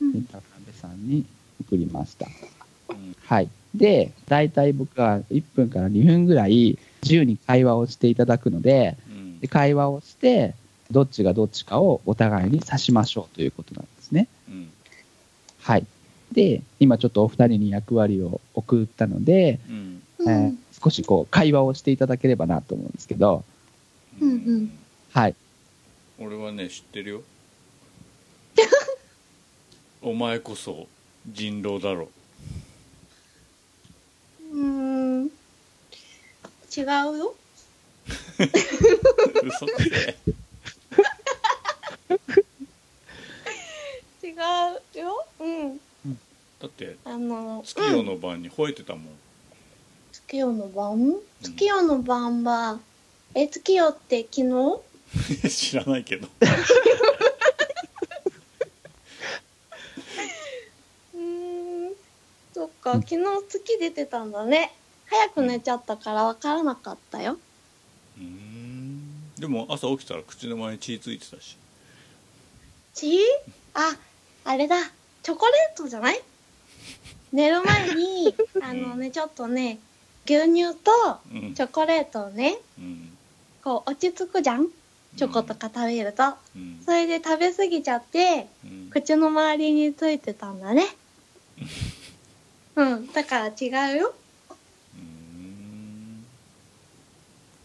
うん、高鍋さんに送りました、うん、はいで大体僕はいっぷんからにふんぐらい自由に会話をしていただくの で,、うん、で会話をしてどっちがどっちかをお互いに指しましょうということなんですね、うん、はいで今ちょっとお二人に役割を送ったので、うんえーうん少しこう会話をしていただければなと思うんですけど、うんうん、はい。俺はね知ってるよお前こそ人狼だろうーん違うよ嘘くせ違うよ、うん、だって、あのー、月夜の晩に吠えてたもん、うん月夜の晩？月夜の晩はえ月夜って昨日？知らないけどうーんそっか昨日月出てたんだね早く寝ちゃったから分からなかったようーんでも朝起きたら口の前に血ついてたし血？あ、あれだチョコレートじゃない？寝る前にあのねちょっとね牛乳とチョコレートをね、うん、こう落ち着くじゃんチョコとか食べると、うん、それで食べ過ぎちゃって、うん、口の周りについてたんだねうん、だから違うようーん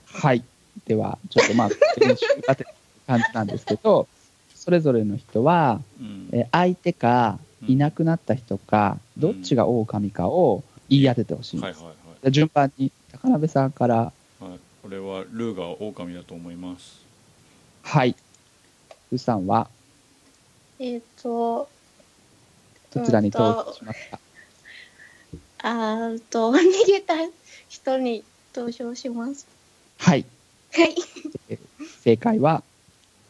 はい、ではちょっとまあ練習がて感じなんですけどそれぞれの人は、うん、え相手かいなくなった人か、うん、どっちが狼かを言い当ててほしいんです、はいはい順番に高鍋さんから、はい、これはルーが狼だと思いますはいルーさんはえっとどちらに投票しますかあと逃げた人に投票しますはいはい正解は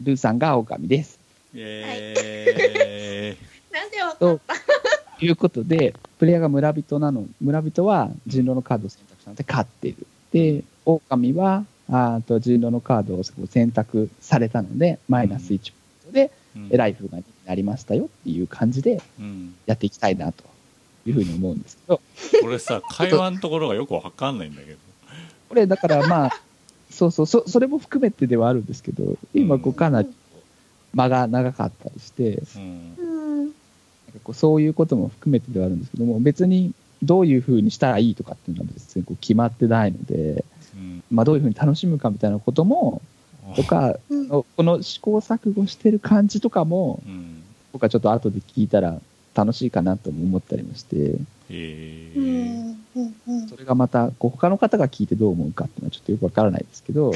ルーさんが狼ですイエーイなんでわかったということでプレイヤーが村人なの村人は人狼のカードを選択したので勝っているで狼はあと人狼のカードを選択されたのでマイナスいちポイントで、うん、ライフがにになりましたよっていう感じでやっていきたいなというふうに思うんですけど、これさ会話のところがよくわかんないんだけどこれだからまあそうそう そ, それも含めてではあるんですけど、今こうかなり間が長かったりして、うん、なんかこうそういうことも含めてではあるんですけども、別にどういうふうにしたらいいとかっていうのは別にこう決まってないので、うんまあ、どういうふうに楽しむかみたいなこともとか、うん、この試行錯誤してる感じとかも、うん、僕はちょっと後で聞いたら楽しいかなとも思ったりもして、へえ、それがまたこう他の方が聞いてどう思うかっていうのはちょっとよくわからないですけど、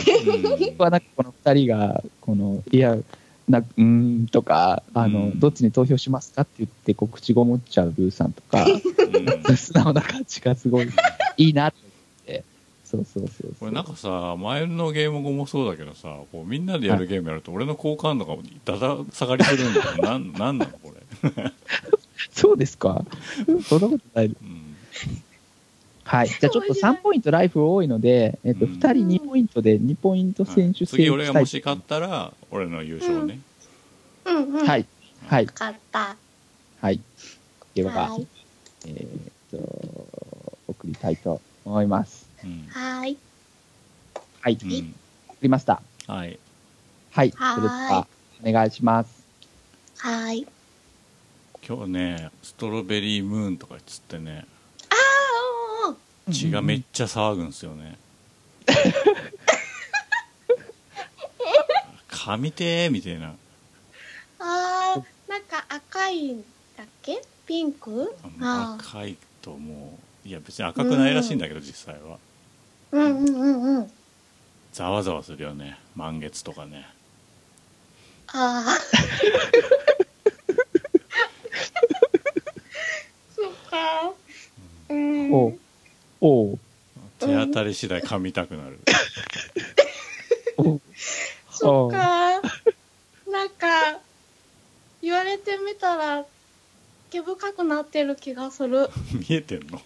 僕はなんかこのふたりがこのいやなうーんとかあの、うん、どっちに投票しますかって言ってこう口ごもっちゃうルーさんとか、うん、素直な感じがすごいいいなって思って、そうそうそうそう、これなんかさ前のゲーム後もそうだけどさ、こうみんなでやるゲームやると俺の好感度がだだ下がりするんだけど、なんなんなのこれそうですかそんなことないです、うん、はい、じゃあちょっとさんポイントライフ多いので、えっと、ふたりにポイントでにポイント選手制、うん、次俺がもし勝ったら俺の優勝ね、うん、うんうんはいはい勝ったはいでは、はい、えー、っと送りたいと思います、うん、はいはい、うん、送りましたはいはいそれではお願いします。はい今日ねストロベリームーンとかつってね、あーおー血がめっちゃ騒ぐんですよね、噛みてーみたいな、あーなんか赤いんだっけピンク、あ赤いともういや別に赤くないらしいんだけど、うん、実際はうんうんうんうんざわざわするよね満月とかね、ああうん、おうおう手当たり次第噛みたくなる、うん、そっかなんか言われてみたら毛深くなってる気がする見えてんのどっ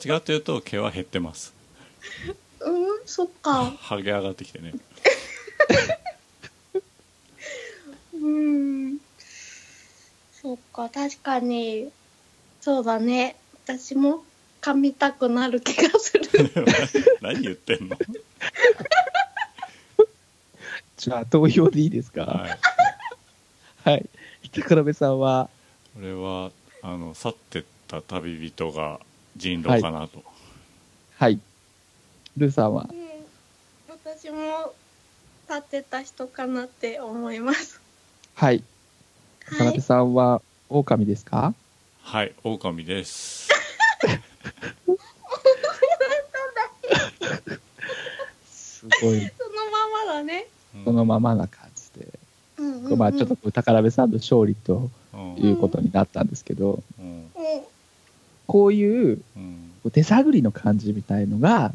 ちかというと毛は減ってますうんそっかハゲ上がってきてねうんそっか確かにそうだね、私も噛みたくなる気がする何言ってんのじゃあ投票でいいですか、はいはい、高鍋さんはこれはあの去ってった旅人が人狼かなと、はい、はい、ルーさんは、うん、私も去ってた人かなって思います。はい高鍋さんは狼ですか？はい、狼ですすごいそのままだね、そのままな感じで、うんうんうん、まあちょっと高鍋さんの勝利ということになったんですけど、うんうん、こういう手探りの感じみたいのが、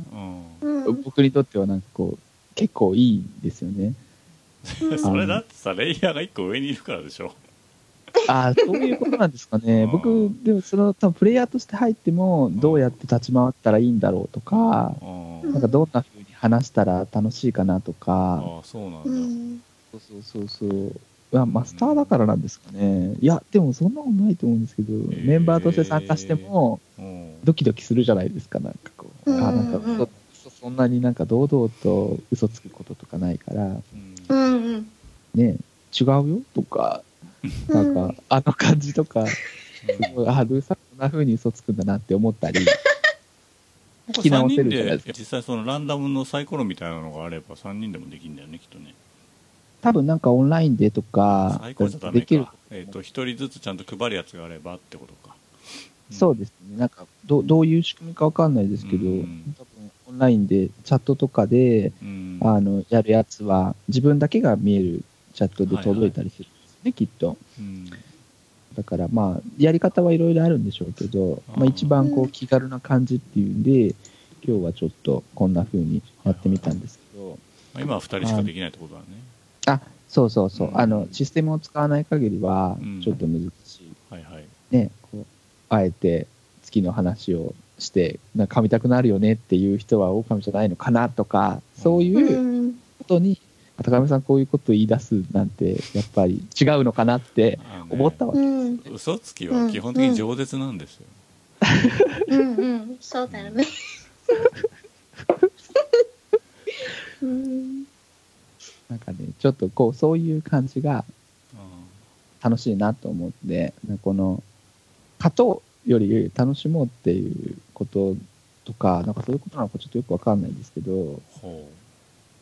うん、僕にとってはなんかこう結構いいんですよねそれだってさレイヤーがいっこ上にいるからでしょああそういうことなんですかね、うん、僕でもその多分プレイヤーとして入ってもどうやって立ち回ったらいいんだろうとか、うん、なんかどんな風に話したら楽しいかなとか、うん、あそうなんだ、うん、そうそうそうそうまあ、マスターだからなんですかね、うん、いやでもそんなことないと思うんですけど、えー、メンバーとして参加してもドキドキするじゃないですか、なんかこう、うん、あなんかそそんなになんか堂々と嘘つくこととかないから、うん、ね違うよとかなんか、うん、あの感じとか、うん、すごいあルーさんこんな風に嘘つくんだなって思ったり聞き直せるじゃないですか。実際そのランダムのサイコロみたいなのがあればさんにんでもできるんだよねきっとね。多分なんかオンラインでとかサイコロじゃダメか、えーと、ひとりずつちゃんと配るやつがあればってことか、うん、そうですね。なんか ど, どういう仕組みかわかんないですけど、うん、多分オンラインでチャットとかで、うん、あのやるやつは自分だけが見えるチャットで届いたりする、はいはいね、きっと、うん、だからまあやり方はいろいろあるんでしょうけど、あ、まあ、一番こう気軽な感じっていうんで今日はちょっとこんな風にやってみたんですけど、はいはいまあ、今はふたりしかできないってことだね。あそうそうそう、うん、あのシステムを使わない限りはちょっと難しい、うんはいはいね、こうあえて月の話をしてなんか噛みたくなるよねっていう人は狼じゃないのかなとか、そういうことに高見さんこういうこと言い出すなんてやっぱり違うのかなって思ったわけです、ね、うん、嘘つきは基本的に饒舌なんですよ、うんうん、うんうん、そうだよね、うん、なんかねちょっとこうそういう感じが楽しいなと思って、この勝とうより楽しもうっていうこととかなんかそういうことなのかちょっとよく分かんないんですけど、ほ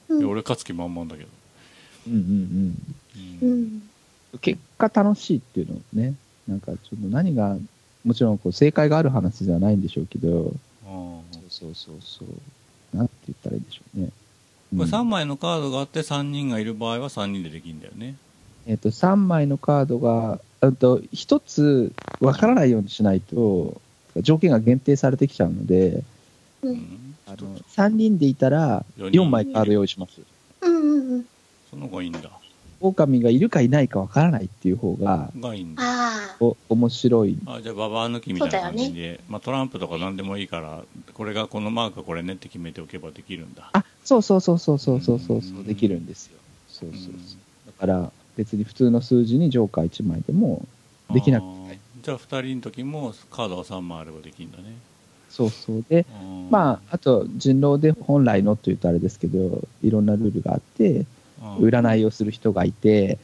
う、いや俺勝つ気満々だけど、うんうんうん、うん、結果楽しいっていうのね、なんかちょっと何がもちろんこう正解がある話ではないんでしょうけど、あ、そうそうそう、なんて言ったらいいんでしょうね、うん、これさんまいのカードがあってさんにんがいる場合はさんにんでできるんだよね。えっ、ー、とさんまいのカードがあとひとつわからないようにしないと条件が限定されてきちゃうので、うん、あのさんにんでいたらよんまいカード用意します。うんうんうん、その方がいいんだ。狼がいるかいないかわからないっていう方ががいいんだ。お面白い。あ、じゃあババア抜きみたいな感じで、ね、まあ、トランプとかなんでもいいからこれがこのマークこれねって決めておけばできるんだ。あ、そうそうそうそうそうそうそうそう、できるんですよ。そうそうそう、だから別に普通の数字にジョーカーいちまいでもできなくて、じゃあふたりの時もカードがさんまいあればできるんだね。そうそうで、まあ、あと人狼で本来のというとあれですけどいろんなルールがあって、占いをする人がいて、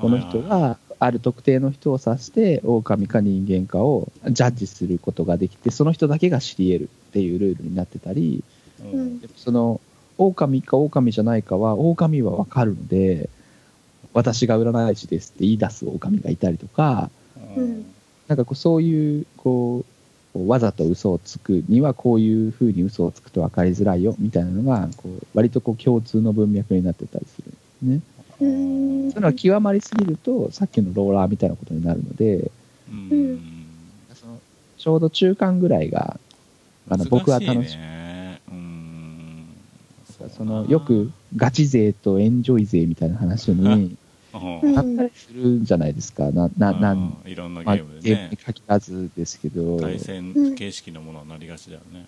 この人がある特定の人を指して狼か人間かをジャッジすることができて、その人だけが知り得るっていうルールになってたり、その狼か狼じゃないかは狼は分かるので私が占い師ですって言い出す狼がいたりとか、なんかこうそういうこうわざと嘘をつくにはこういう風に嘘をつくと分かりづらいよみたいなのがこう割とこう共通の文脈になってたりするんですね。うん、それは極まりすぎるとさっきのローラーみたいなことになるので、うん、そのちょうど中間ぐらいがあの、ね、僕は楽しい、うん、そのよくガチ勢とエンジョイ勢みたいな話になったりするんじゃないですか。なななんいろんなゲームでね、まあ、ゲームに限らずですけど対戦形式のものはなりがちだよね、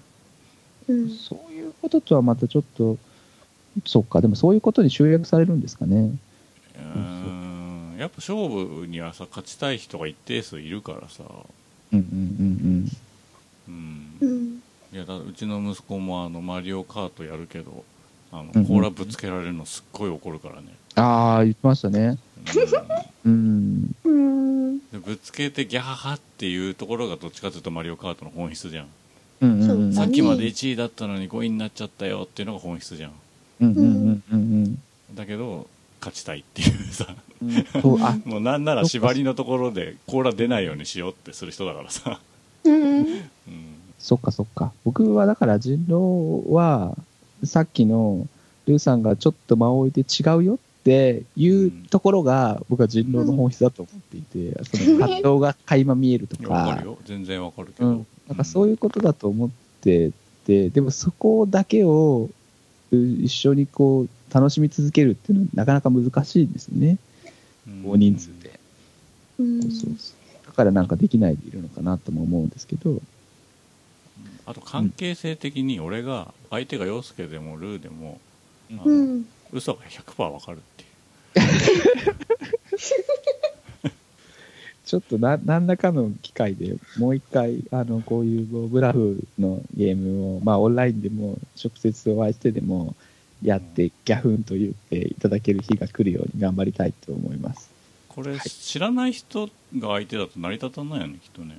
うん、そういうこととはまたちょっとそっか、でもそういうことに集約されるんですかね。うーん、やっぱ勝負にはさ勝ちたい人が一定数いるからさ、うんうんうんうん、うん、いやだうちの息子もあのマリオカートやるけどあの甲羅ぶつけられるのすっごい怒るからね、うん、ああ言ってましたね、うん、うんでぶつけてギャハハっていうところがどっちかというとマリオカートの本質じゃん、うんうんうん、さっきまでいちいだったのにごいになっちゃったよっていうのが本質じゃん、うんうんうんうん、だけど勝ちたいっていうさ、うん、そうあもうなんなら縛りのところで甲羅出ないようにしようってする人だからさ、うんうん、そっかそっか。僕はだから人狼はさっきのルーさんがちょっと間を置いて違うよっていうところが僕は人狼の本質だと思っていて、うん、その葛藤が垣間見えるとかわかるよ、全然わかるけど、うん、なんかそういうことだと思ってて、でもそこだけを一緒にこう楽しみ続けるっていうのはなかなか難しいんですよね、大人数で、うん、そうそうそうだからなんかできないでいるのかなとも思うんですけど、あと関係性的に俺が相手が陽介でもルーでも、うん、嘘が ひゃくパーセント 分かるっていうちょっと な, 何らかの機会でもう一回あのこういうブラフのゲームを、まあ、オンラインでも直接お会いしてでもやってギャフンと言っていただける日が来るように頑張りたいと思います。これ、はい、知らない人が相手だと成り立たないよねきっとね。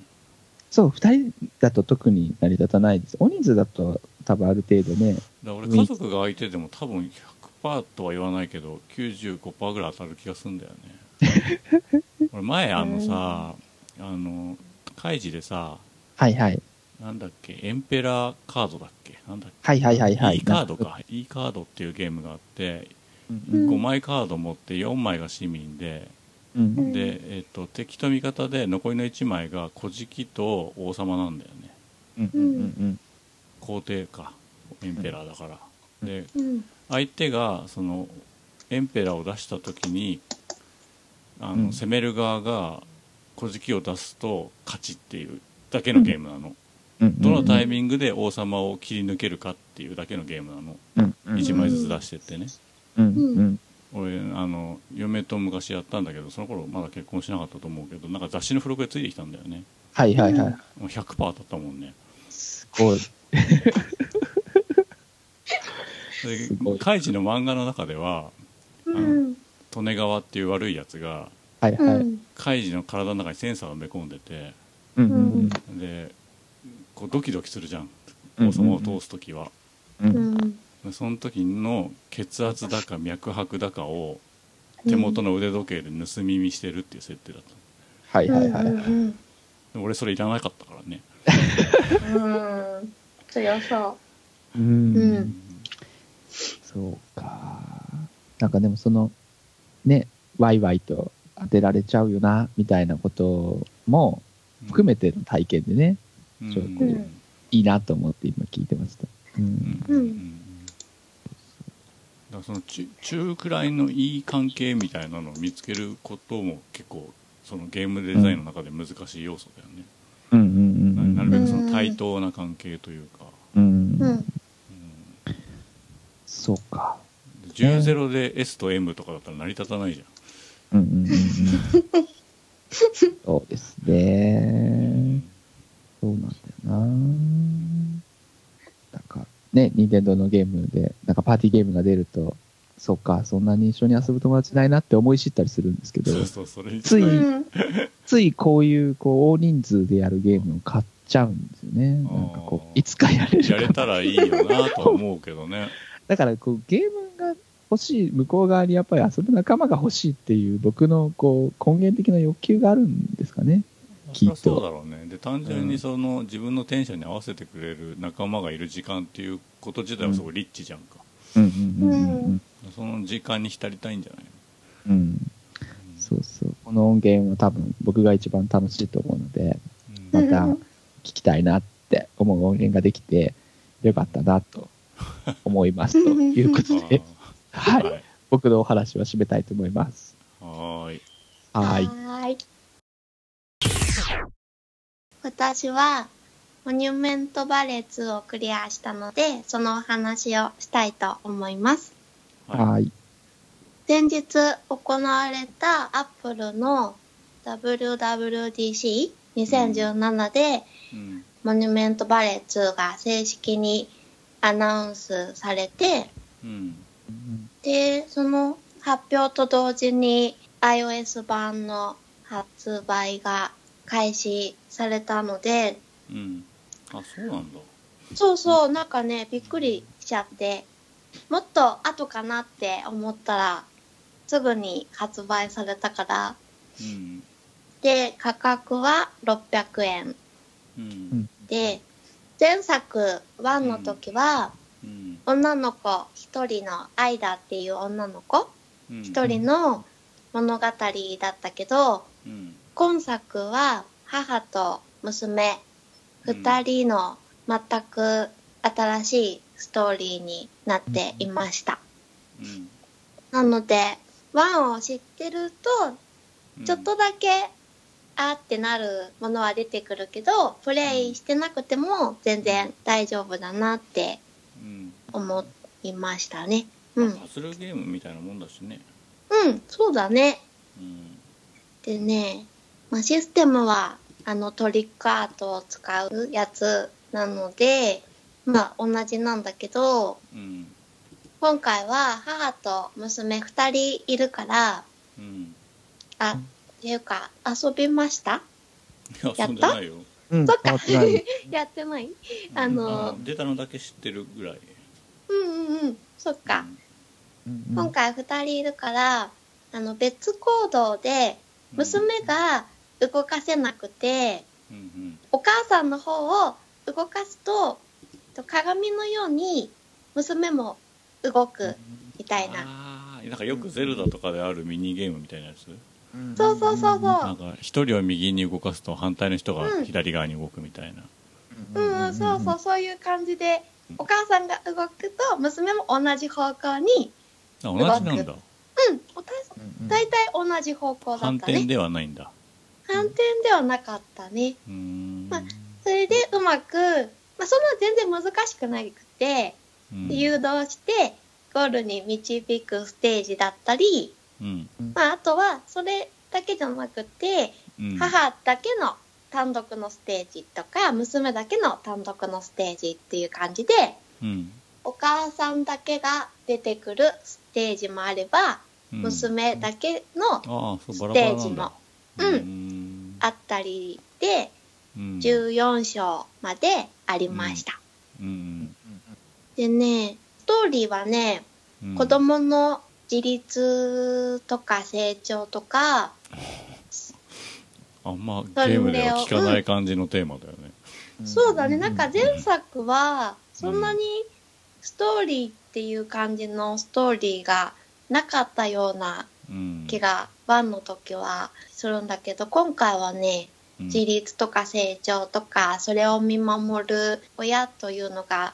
そうふたりだと特に成り立たないです。大人数だと多分ある程度ね、だ俺家族が相手でも多分 ひゃくパーセント とは言わないけど きゅうじゅうごパーセント ぐらい当たる気がするんだよね俺前あのさあの開示でさ、はいはい、なんだっけエンペラーカードだっけ、なんだっけ、はいはいはいはい、Eカードか、Eカードっていうゲームがあって、うん、ごまいカード持ってよんまいが市民で、うん、で、えーと、敵と味方で残りのいちまいが小敷と王様なんだよね、うんうんうん、皇帝かエンペラーだから、うん、で、うん、相手がそのエンペラーを出した時にあの、うん、攻める側が小敷を出すと勝ちっていうだけのゲームなの、どのタイミングで王様を切り抜けるかっていうだけのゲームなの、うんうん、いちまいずつ出してってね、うんうん、俺あの嫁と昔やったんだけど、その頃まだ結婚しなかったと思うけど、なんか雑誌の付録でついてきたんだよね。はいはいはい、もう ひゃくパーセント 当たったもんね。すごいカイジの漫画の中では、うん、利根川っていう悪いやつが、はいはい、カイジの体の中にセンサーを埋め込んでて、うんうん、でこうドキドキするじゃん、王様を通す時は、うんうん、その時の血圧だか脈拍だかを手元の腕時計で盗み見してるっていう設定だった。はいはいはい、はい、俺それいらなかったからねうん強そう、うん、うん、そうか。なんかでもそのね、ワイワイと当てられちゃうよなみたいなことも含めての体験でね、うん、ちょっといいなと思って今聞いてました。うんうんうん、だからその中、中くらいのいい関係みたいなのを見つけることも結構そのゲームデザインの中で難しい要素だよね。うんうんうん、なるべくその対等な関係というか。うんうんうん、そうか。じゅう ゼロで S と M とかだったら成り立たないじゃん。うんうんうん、そうですね。そうなんだよな。なんかね、任天堂のゲームでなんかパーティーゲームが出ると、そうか、そんなに一緒に遊ぶ友達ないなって思い知ったりするんですけど、そうそう、それついついこういうこう大人数でやるゲームを買っちゃうんですよね。なんかこういつかやれるかやれたらいいよなと思うけどね。だからこうゲームが欲しい、向こう側にやっぱり遊ぶ仲間が欲しいっていう僕のこう根源的な欲求があるんですかね。きっとそうだろうね。で単純にその、うん、自分のテンションに合わせてくれる仲間がいる時間っていうこと自体はすごいリッチじゃんか。その時間に浸りたいんじゃないの、うんうん、そうそう、この音源は多分僕が一番楽しいと思うので、うん、また聞きたいなって思う音源ができてよかったなと思いますということではい、はい、僕のお話は締めたいと思います。はーい、はいはい。私はモニュメントバレーツーをクリアしたので、そのお話をしたいと思います。はい。前日行われたアップルの ダブリュー ダブリュー ディー シー にせんじゅうなな で、うん、モニュメントバレーツーが正式にアナウンスされて、うん、でその発表と同時に iOS 版の発売が開始されたので、うん、あ、そうなんだ。そうそう、なんかねびっくりしちゃって、もっと後かなって思ったらすぐに発売されたから、うん、で価格はろっぴゃくえん、うん、で前作ワンの時は、うん、女の子一人のアイダっていう女の子一、うん、人の物語だったけど、うん、今作は母と娘二人の全く新しいストーリーになっていました。うんうん、なのでワンを知ってるとちょっとだけ、あーってなるものは出てくるけど、プレイしてなくても全然大丈夫だなって思いましたね。うん、パズルゲームみたいなもんだしね。うん、そうだね。うん、でね、まあ、システムはあのトリックアートを使うやつなので、まあ同じなんだけど、うん、今回は母と娘ふたりいるから、うん、あ。っていうか遊びました？やった？うん、そっか、やってない。あの出たのだけ知ってるぐらい。うんうんうん、そっか。うんうん、今回ふたりいるから、あの別行動で娘が動かせなくて、うんうん、お母さんの方を動かすと鏡のように娘も動くみたいな。ああ、なんかよくゼルダとかであるミニゲームみたいなやつ。そうそうそうそう、なんか一人を右に動かすと反対の人が左側に動くみたいな、うん、うんうん、そうそう、そういう感じでお母さんが動くと娘も同じ方向に動く。あ、同じなんだ。うん、大体同じ方向だったね。反転ではないんだ。反転ではなかったね。うん、まあ、それでうまく、まあ、そんな全然難しくなくて、うん、誘導してゴールに導くステージだったり、うんまあ、あとはそれだけじゃなくて、うん、母だけの単独のステージとか娘だけの単独のステージっていう感じで、うん、お母さんだけが出てくるステージもあれば、うん、娘だけのステージもあったりで、うん、じゅうよん章までありました、うんうん、でねストーリーはね、うん、子供の自立とか成長とかあんまゲームでは聞かない感じのテーマだよね、うん、そうだね。なんか前作はそんなにストーリーっていう感じのストーリーがなかったような気がワン、うん、の時はするんだけど、今回はね自立とか成長とかそれを見守る親というのが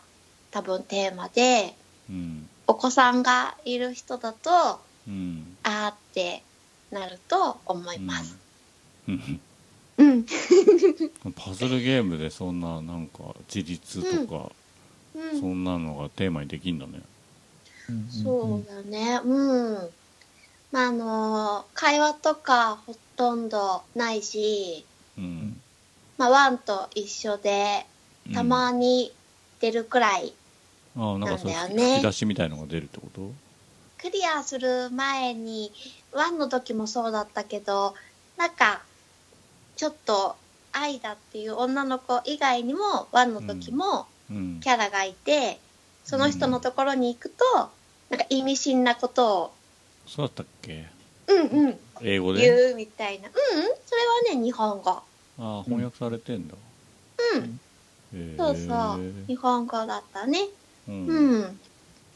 多分テーマで、うん、お子さんがいる人だと、うん、あーってなると思います、うんうん、パズルゲームでそんななんか自立とか、うんうん、そんなのがテーマにできるんだね。そうだね、うん、まああの会話とかほとんどないし、うん、まあワンと一緒でたまに出るくらいなんだよね、うん、ああなんかそう引き出しみたいのが出るってこと？クリアする前にワンの時もそうだったけど、なんかちょっとアイダっていう女の子以外にもワンの時もキャラがいて、うんうん、その人のところに行くとなんか意味深なことをそうだったっけ？うんうん英語で言うみたいな。うん、うん、それはね日本語。ああ翻訳されてんだ。うん、うん、そうそう日本語だったね、うん、うん、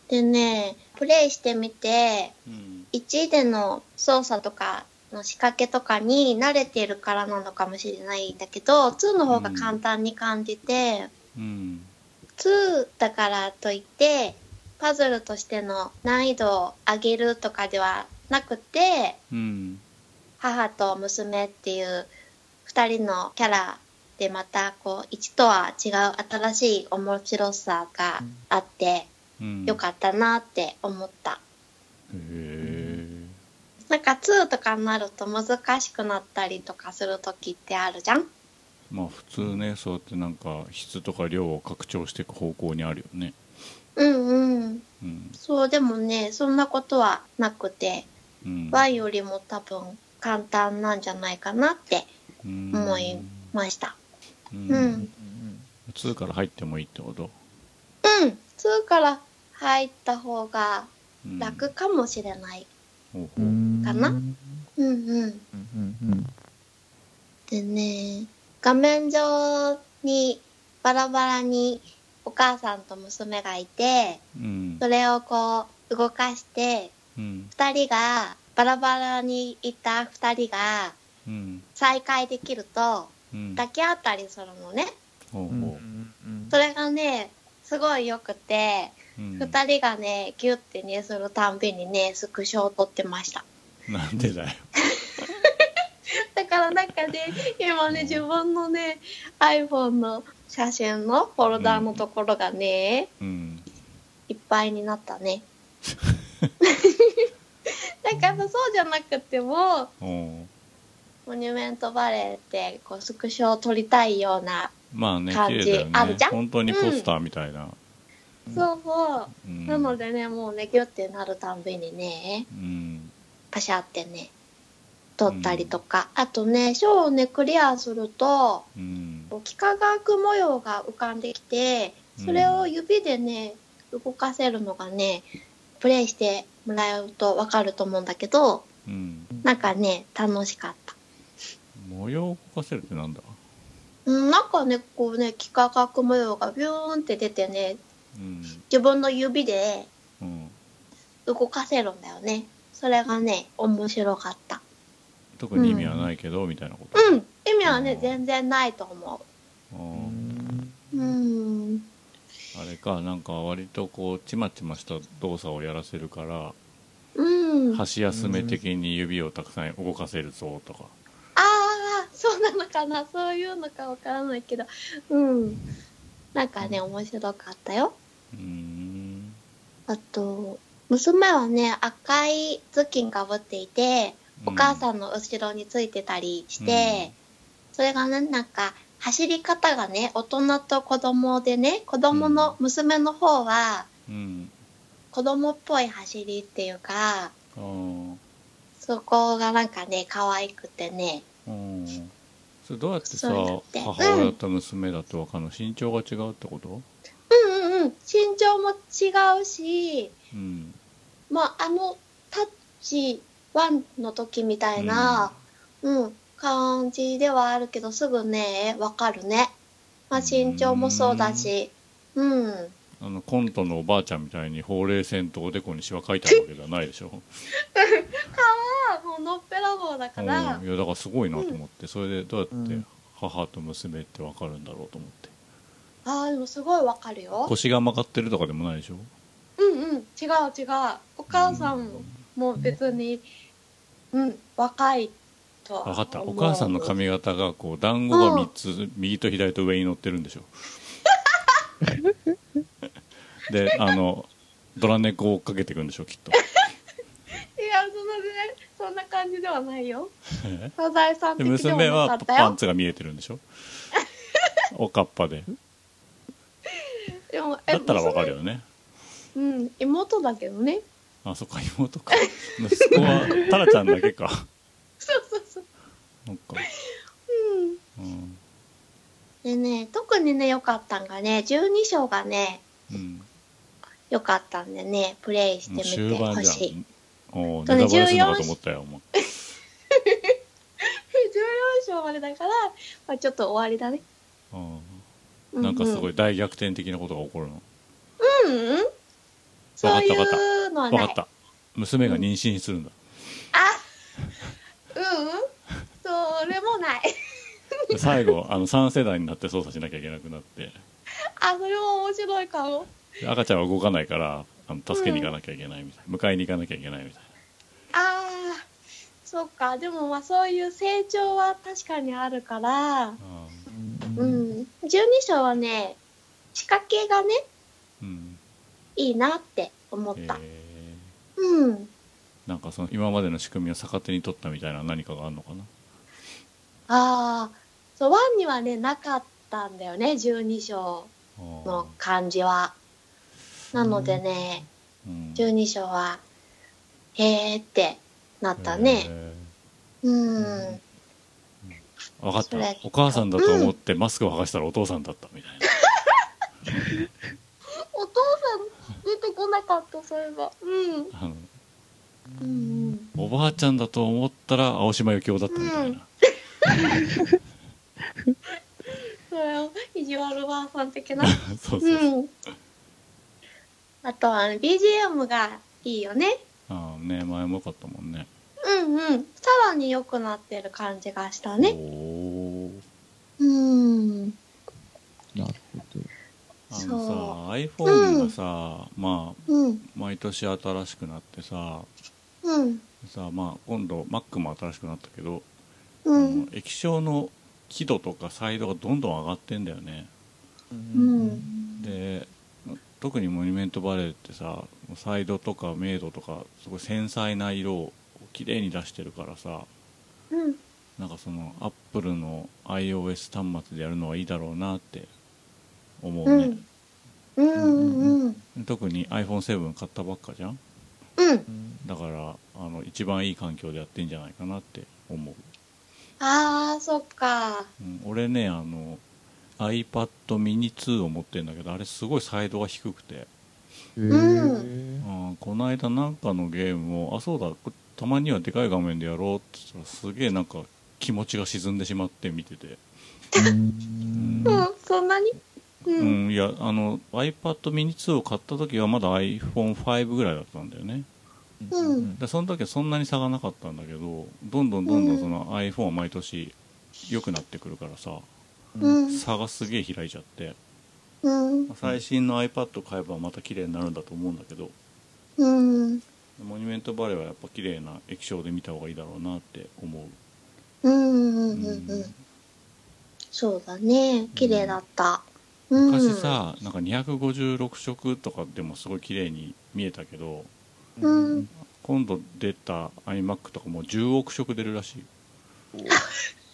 でねプレイしてみて、うん、いちでの操作とかの仕掛けとかに慣れているからなのかもしれないんだけどにの方が簡単に感じて、うん、にだからといってパズルとしての難易度を上げるとかではなくて、うん、母と娘っていうふたりのキャラでまたこういちとは違う新しい面白さがあって、うん、よかったなって思った、うん、へーなんかにとかになると難しくなったりとかするときってあるじゃん。まあ普通ねそうやってなんか質とか量を拡張していく方向にあるよね。うんうん、うん、そうでもねそんなことはなくて、うん、ワンよりも多分簡単なんじゃないかなって思いました。うん、うん、にから入ってもいいってこと？うんにから入った方が楽かもしれない、うんかな、うんうんうんうん、でね画面上にバラバラにお母さんと娘がいて、うん、それをこう動かして、うん、ふたりがバラバラにいたふたりが再会できると、うん、抱き合ったりするのね、うん、それがねすごいよくてふたりがねギュッてねするたんびにねスクショを撮ってました。なんでだよだからなんかね今ね自分のね iPhone の写真のフォルダーのところがね、うんうん、いっぱいになったねだからそうじゃなくてもモニュメントバレーってこうスクショを撮りたいような感じあるじゃん、まあね、本当にポスターみたいな、うんそうそう、うん、なのでねもうねギュッてなるたんびにね、うん、パシャってね撮ったりとか、うん、あとねショーをねクリアすると、うん、幾何学模様が浮かんできてそれを指でね動かせるのがねプレイしてもらうと分かると思うんだけど、うん、なんかね楽しかった。模様を動かせるってなんだ？うん、なんかねこうね幾何学模様がビューンって出てねうん、自分の指で動かせるんだよね。それがね面白かった。特に意味はないけど、うん、みたいなこと？うん意味はね全然ないと思う。うんあれかなんか割とこうちまちました動作をやらせるから、うん、箸休め的に指をたくさん動かせるぞとか、うん、ああそうなのかな、そういうのかわからないけど、うん、なんかね面白かったよ。うーん、あと娘はね赤い頭巾かぶっていて、お母さんの後ろについてたりして、うん、それがねなんか走り方がね大人と子供でね、子供の、うん、娘の方は、うん、子供っぽい走りっていうか、うん、そこがなんかね可愛くてね、うん、それどうやってさ母親と娘だって分かるの、うん、身長が違うってこと？うんうんうん、身長も違うし、うん、まああのタッチワンの時みたいな、うんうん、感じではあるけどすぐねわかるね、まあ、身長もそうだし、うん、うん、あのコントのおばあちゃんみたいにほうれい線とおでこにシワ描いてあるわけではないでしょ。顔はもうのっぺらぼうだから、うん、いやだからすごいなと思って、うん、それでどうやって母と娘ってわかるんだろうと思って、うん、あーでもすごいわかるよ。腰が曲がってるとかでもないでしょ。うんうん、違う違う、お母さんも別に、うんうん、若いとは思う。分かった、お母さんの髪型がこう団子がみっつ、うん、右と左と上に乗ってるんでしょ。であのドラ猫を追っかけていくんでしょきっと。いやそんな、そんな感じではないよ。サザエさん的でもなかったよ。で娘はパンツが見えてるんでしょ。おかっぱで。でもだったら分かるよね。うん、妹だけどね。あ、そっか妹か。息子はタラちゃんだけか。そうそうそう。なんか。うん。うん、でね、特にね良かったんがね、じゅうに章がね、うん、良かったんでね、プレイしてみてほしい。おお、ネタバレするのかと思ったよ。もう。じゅうよん章までだから、まあ、ちょっと終わりだね。ああ。なんかすごい大逆転的なことが起こるの。うん、うん。うんそういうのはない。分かった。娘が妊娠するんだ。うん、あ、うん、うん、それもない。最後あのさん世代になって操作しなきゃいけなくなって。あ、それも面白いかも。赤ちゃんは動かないからあの助けに行かなきゃいけないみたいな、うん、迎えに行かなきゃいけないみたいな。ああ、そっか。でもまあそういう成長は確かにあるから。うん。じゅうに章はね、仕掛けがね。うん。いいなって思った、えー、うん。なんかその今までの仕組みを逆手に取ったみたいな何かがあるのかな。ああ、そうワンにはねなかったんだよねじゅうに章の感じは。なのでね、うん、じゅうに章はへーってなったね、えー、うん。分かった。お母さんだと思ってマスクを剥がしたらお父さんだったみたいな、うんお父さん出てこなかったそういえば、うんうんうん、おばあちゃんだと思ったら青島由紀夫だったみたいな、うん、それを意地悪ばあさん的なそうそうそう、うん、あとは ビージーエム がいいよね。ああね、前もよかったもんね。うんうん、さらに良くなってる感じがしたね。おお、うん、なるほど。あのさ iPhone がさ、うん、まあ、うん、毎年新しくなってさ、うん、さまあ今度 Mac も新しくなったけど、うん、液晶の輝度とか彩度がどんどん上がってんだよね、うん、で特にモニュメントバレーってさ彩度とか明度とかすごい繊細な色をきれいに出してるからさ、うん、なんかその Apple の iOS 端末でやるのはいいだろうなって思うね、うんうんうん、特に アイフォンセブン 買ったばっかじゃん、うん、だからあの一番いい環境でやってんじゃないかなって思う。あーそっか、うん、俺ねあの iPad mini ツーを持ってるんだけどあれすごいサイドが低くて、へー、あ、この間なんかのゲームをあそうだたまにはでかい画面でやろうって言ったらすげえなんか気持ちが沈んでしまって見ててうん、うん、そんなにうんうん、いやあの iPad mini ツーを買った時はまだ アイフォンファイブ ぐらいだったんだよね、うん、でその時はそんなに差がなかったんだけどどんどんどんどんその iPhone は毎年良くなってくるからさ、うん、差がすげえ開いちゃって、うん、最新の iPad 買えばまた綺麗になるんだと思うんだけど、うん、モニュメントバレーはやっぱ綺麗な液晶で見た方がいいだろうなって思う。うんうんうんうん、そうだね、綺麗だった、うん、昔さなんかにひゃくごじゅうろくしょくとかでもすごい綺麗に見えたけど、うん、今度出た iMac とかもうじゅうおくしょく出るらし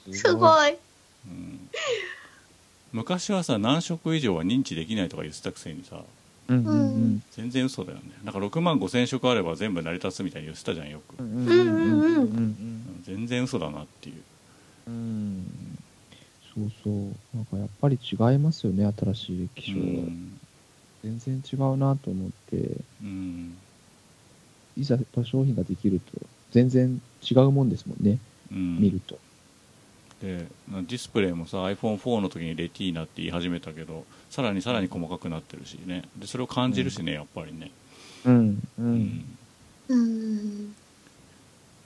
いすごい、うん、昔はさ何色以上は認知できないとか言ってたくせにさ、うんうんうん、全然嘘だよね。なんかろくまんごせんしょくあれば全部成り立つみたいに言ってたじゃんよく、うんうんうんうん、全然嘘だなっていう、うん、そうそうなんかやっぱり違いますよね新しい機種は、うん、全然違うなと思って、うん、いざ商品ができると全然違うもんですもんね、うん、見ると。でディスプレイもさ アイフォンフォー の時にレティーナって言い始めたけどさらにさらに細かくなってるしね。でそれを感じるしね、うん、やっぱりね、うんうんうん、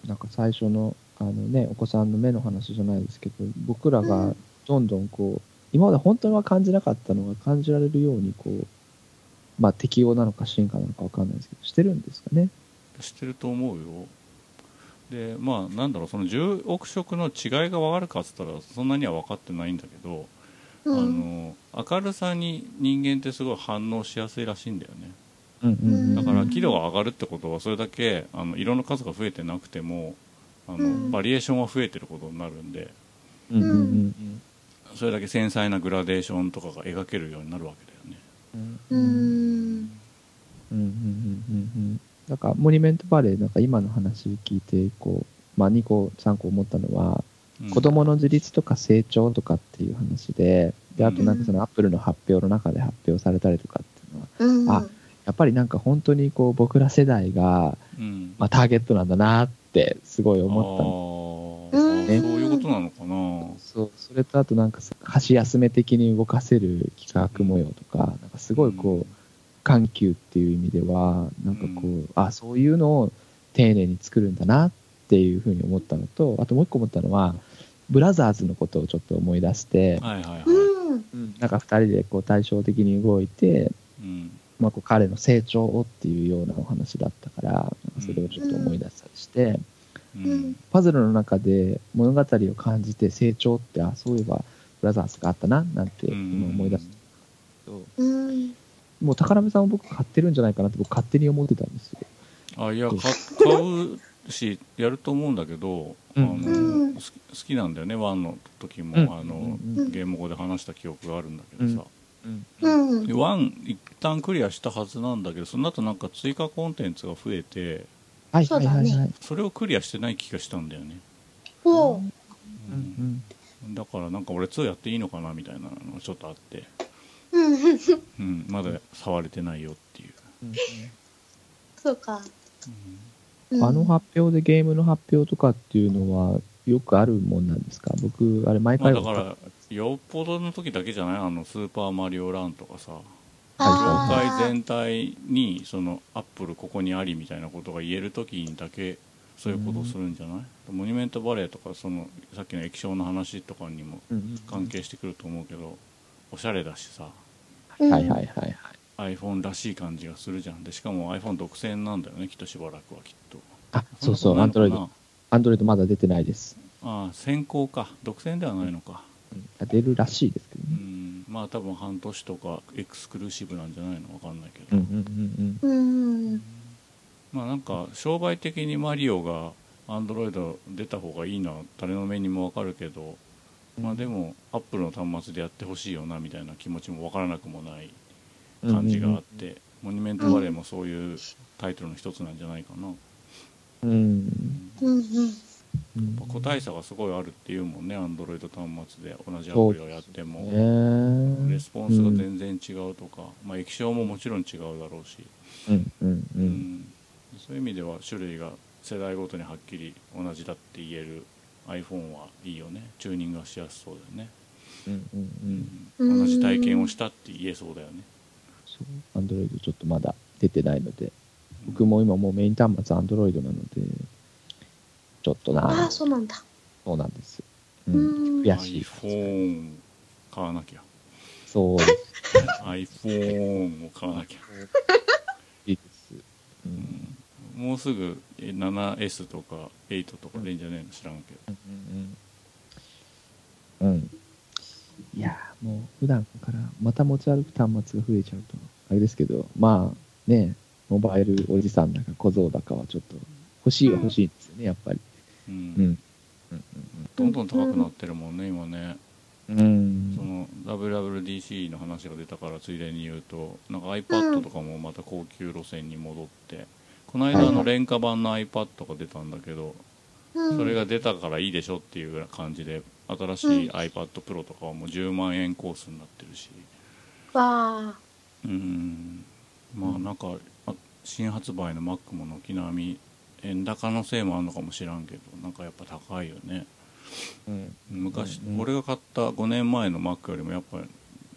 なんか最初のあのねお子さんの目の話じゃないですけど僕らがどんどんこう今まで本当には感じなかったのが感じられるようにこうまあ適応なのか進化なのか分かんないですけどしてるんですかね。してると思うよ。でまあなんだろうそのじゅうおくしょくの違いが分かるかっつったらそんなには分かってないんだけど、うん、あの明るさに人間ってすごい反応しやすいらしいんだよね、うんうん、だから輝度が上がるってことはそれだけあの色の数が増えてなくてもあの、うん、バリエーションは増えてることになるんで、うんうんうん、それだけ繊細なグラデーションとかが描けるようになるわけだよね。うんうんうんうんうん。なんかモニュメントバレーなんか今の話聞いてこう、まあ、にこさんこ思ったのは、うん、子どもの自立とか成長とかっていう話 で, であとなんかそのアップルの発表の中で発表されたりとかっていうのは、うん、あやっぱりなんか本当にこう僕ら世代が、うんまあ、ターゲットなんだなってすごい思ったんですよね。あそういうことなのかな。 そ, うそれとあとなんか箸休め的に動かせる企画模様と か,、うん、なんかすごいこう、うん緩急っていう意味ではなんかこう、うん、あそういうのを丁寧に作るんだなっていうふうに思ったのとあともう一個思ったのはブラザーズのことをちょっと思い出して、はいはいはいうん、なんかふたりでこう対照的に動いて、うんまあ、こう彼の成長をっていうようなお話だったからなんかそれをちょっと思い出したりして、うん、パズルの中で物語を感じて成長ってあそういえばブラザーズがあったななんて今思い出したけど、うんうんもう宝目さんを僕買ってるんじゃないかなって僕勝手に思ってたんですよ。あいや買うしやると思うんだけどあの、うん、好きなんだよね。ワンの時も、うん、あのゲーム後で話した記憶があるんだけどさ、うんうん、でワン一旦クリアしたはずなんだけどその後なんか追加コンテンツが増えて、はいはいはいはい、それをクリアしてない気がしたんだよね、うんうんうん、だからなんか俺ツーやっていいのかなみたいなのがちょっとあってうん、まだ触れてないよっていう、うん、そうか、うん、あの発表でゲームの発表とかっていうのはよくあるもんなんですか。僕あれ毎回、まあ、だからよっぽどの時だけじゃないあのスーパーマリオランとかさ業界全体にそのアップルここにありみたいなことが言える時にだけそういうことをするんじゃない、うん、モニュメントバレーとかそのさっきの液晶の話とかにも関係してくると思うけど、うんうんうんおしゃれだしさ、はいはいはいはい、iPhone らしい感じがするじゃん。でしかも iPhone 独占なんだよねきっとしばらくはきっと。あそうそう Android Android まだ出てないです。あ先行か独占ではないのか、うん、出るらしいですけどね。うんまあ多分半年とかエクスクルーシブなんじゃないのわかんないけど、うんうんうんうん、まあなんか商売的にマリオが Android 出た方がいいのは誰の目にもわかるけどまあ、でもアップルの端末でやってほしいよなみたいな気持ちも分からなくもない感じがあって、うんうん、モニュメントバレーもそういうタイトルの一つなんじゃないかな、うんうんうん、やっぱ個体差がすごいあるっていうもんね。アンドロイド端末で同じアプリをやっても、ね、レスポンスが全然違うとか、まあ、液晶ももちろん違うだろうし、うんうんうんうん、そういう意味では種類が世代ごとにはっきり同じだって言えるiPhone はいいよね。チューニングがしやすそうだよね、うんうんうん、同じ体験をしたって言えそうだよね。そう Android ちょっとまだ出てないので、うん、僕も今もうメイン端末 Android なのでちょっとな。あそうなんだ。そうなんです、うん、悔しい。 iPhone 買わなきゃ。そうですiPhone を買わなきゃいいです、うんもうすぐ セブンエス とかエイトとか出るんじゃないの知らんけど、うんうんうん、もう普段からまた持ち歩く端末が増えちゃうとあれですけど、まあね、モバイルおじさんだか小僧だかはちょっと欲しいは欲しいですよね、やっぱり。うんうんうん、どんどん高くなってるもんね今ね。うん、その ダブリューダブリューディーシー の話が出たからついでに言うと、なんか iPad とかもまた高級路線に戻って、この間の廉価版の iPad が出たんだけど、それが出たからいいでしょっていう感じで新しい iPad Pro とかはもうじゅうまんえんコースになってるし、わー、うん、まあなんか新発売の Mac も軒並み円高のせいもあるのかもしらんけど、なんかやっぱ高いよね。うん、昔、うん、俺が買ったごねんまえの Mac よりもやっぱり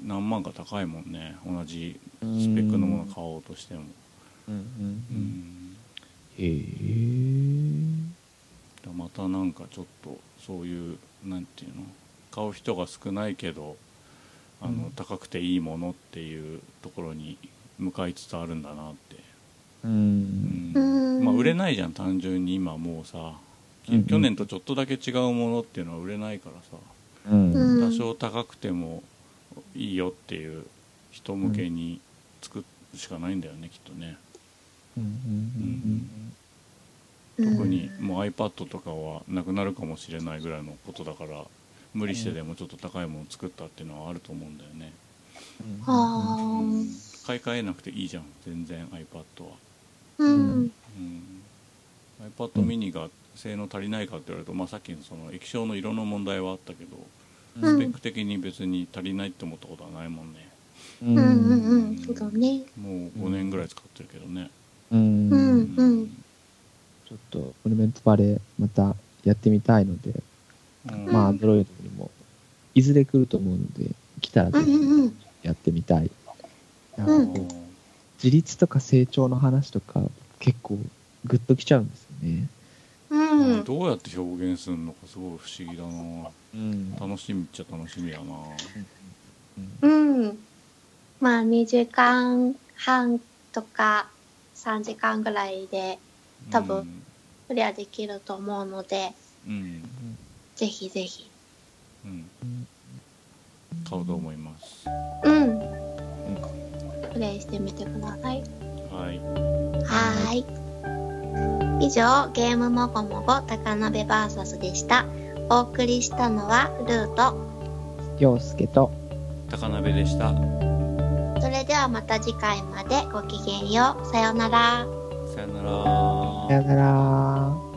何万か高いもんね、同じスペックのもの買おうとしても。うんうんうん、へえ。またなんかちょっとそういうなんていうの、買う人が少ないけどあの、うん、高くていいものっていうところに向かいつつあるんだなって。うん、うん、まあ売れないじゃん単純に今もうさ、去年とちょっとだけ違うものっていうのは売れないからさ、うん、多少高くてもいいよっていう人向けに作るしかないんだよねきっとね、うんうんうん、特にもう iPad とかはなくなるかもしれないぐらいのことだから、無理してでもちょっと高いものを作ったっていうのはあると思うんだよね、うんうん、買い替えなくていいじゃん全然 iPad は、うんうん、iPad mini が性能足りないかって言われると、まあ、さっき の, その液晶の色の問題はあったけど、うん、スペック的に別に足りないって思ったことはないもんね。うんうんうん、そうだね。もうごねんぐらい使ってるけどね。うんうんうん。ちょっとオルメントバレーまたやってみたいので、うん、まあアンドロイドにもいずれ来ると思うので、来たらですね、うんうん、やってみたい。あの、うん、自立とか成長の話とか結構グッときちゃうんですよね。うん、どうやって表現するのかすごい不思議だな、うん、楽しみっちゃ楽しみやな、うん、うん、まあにじかんはんとかさんじかんぐらいで多分クリアできると思うので、うん、ぜひぜひ、うん、買うと思います。うん、うん、プレイしてみてください。はいはいはい、以上ゲームもごもご高鍋バーサスでした。お送りしたのはルーと陽介と高鍋でした。それではまた次回までごきげんよう。さよなら。さよなら。さよなら。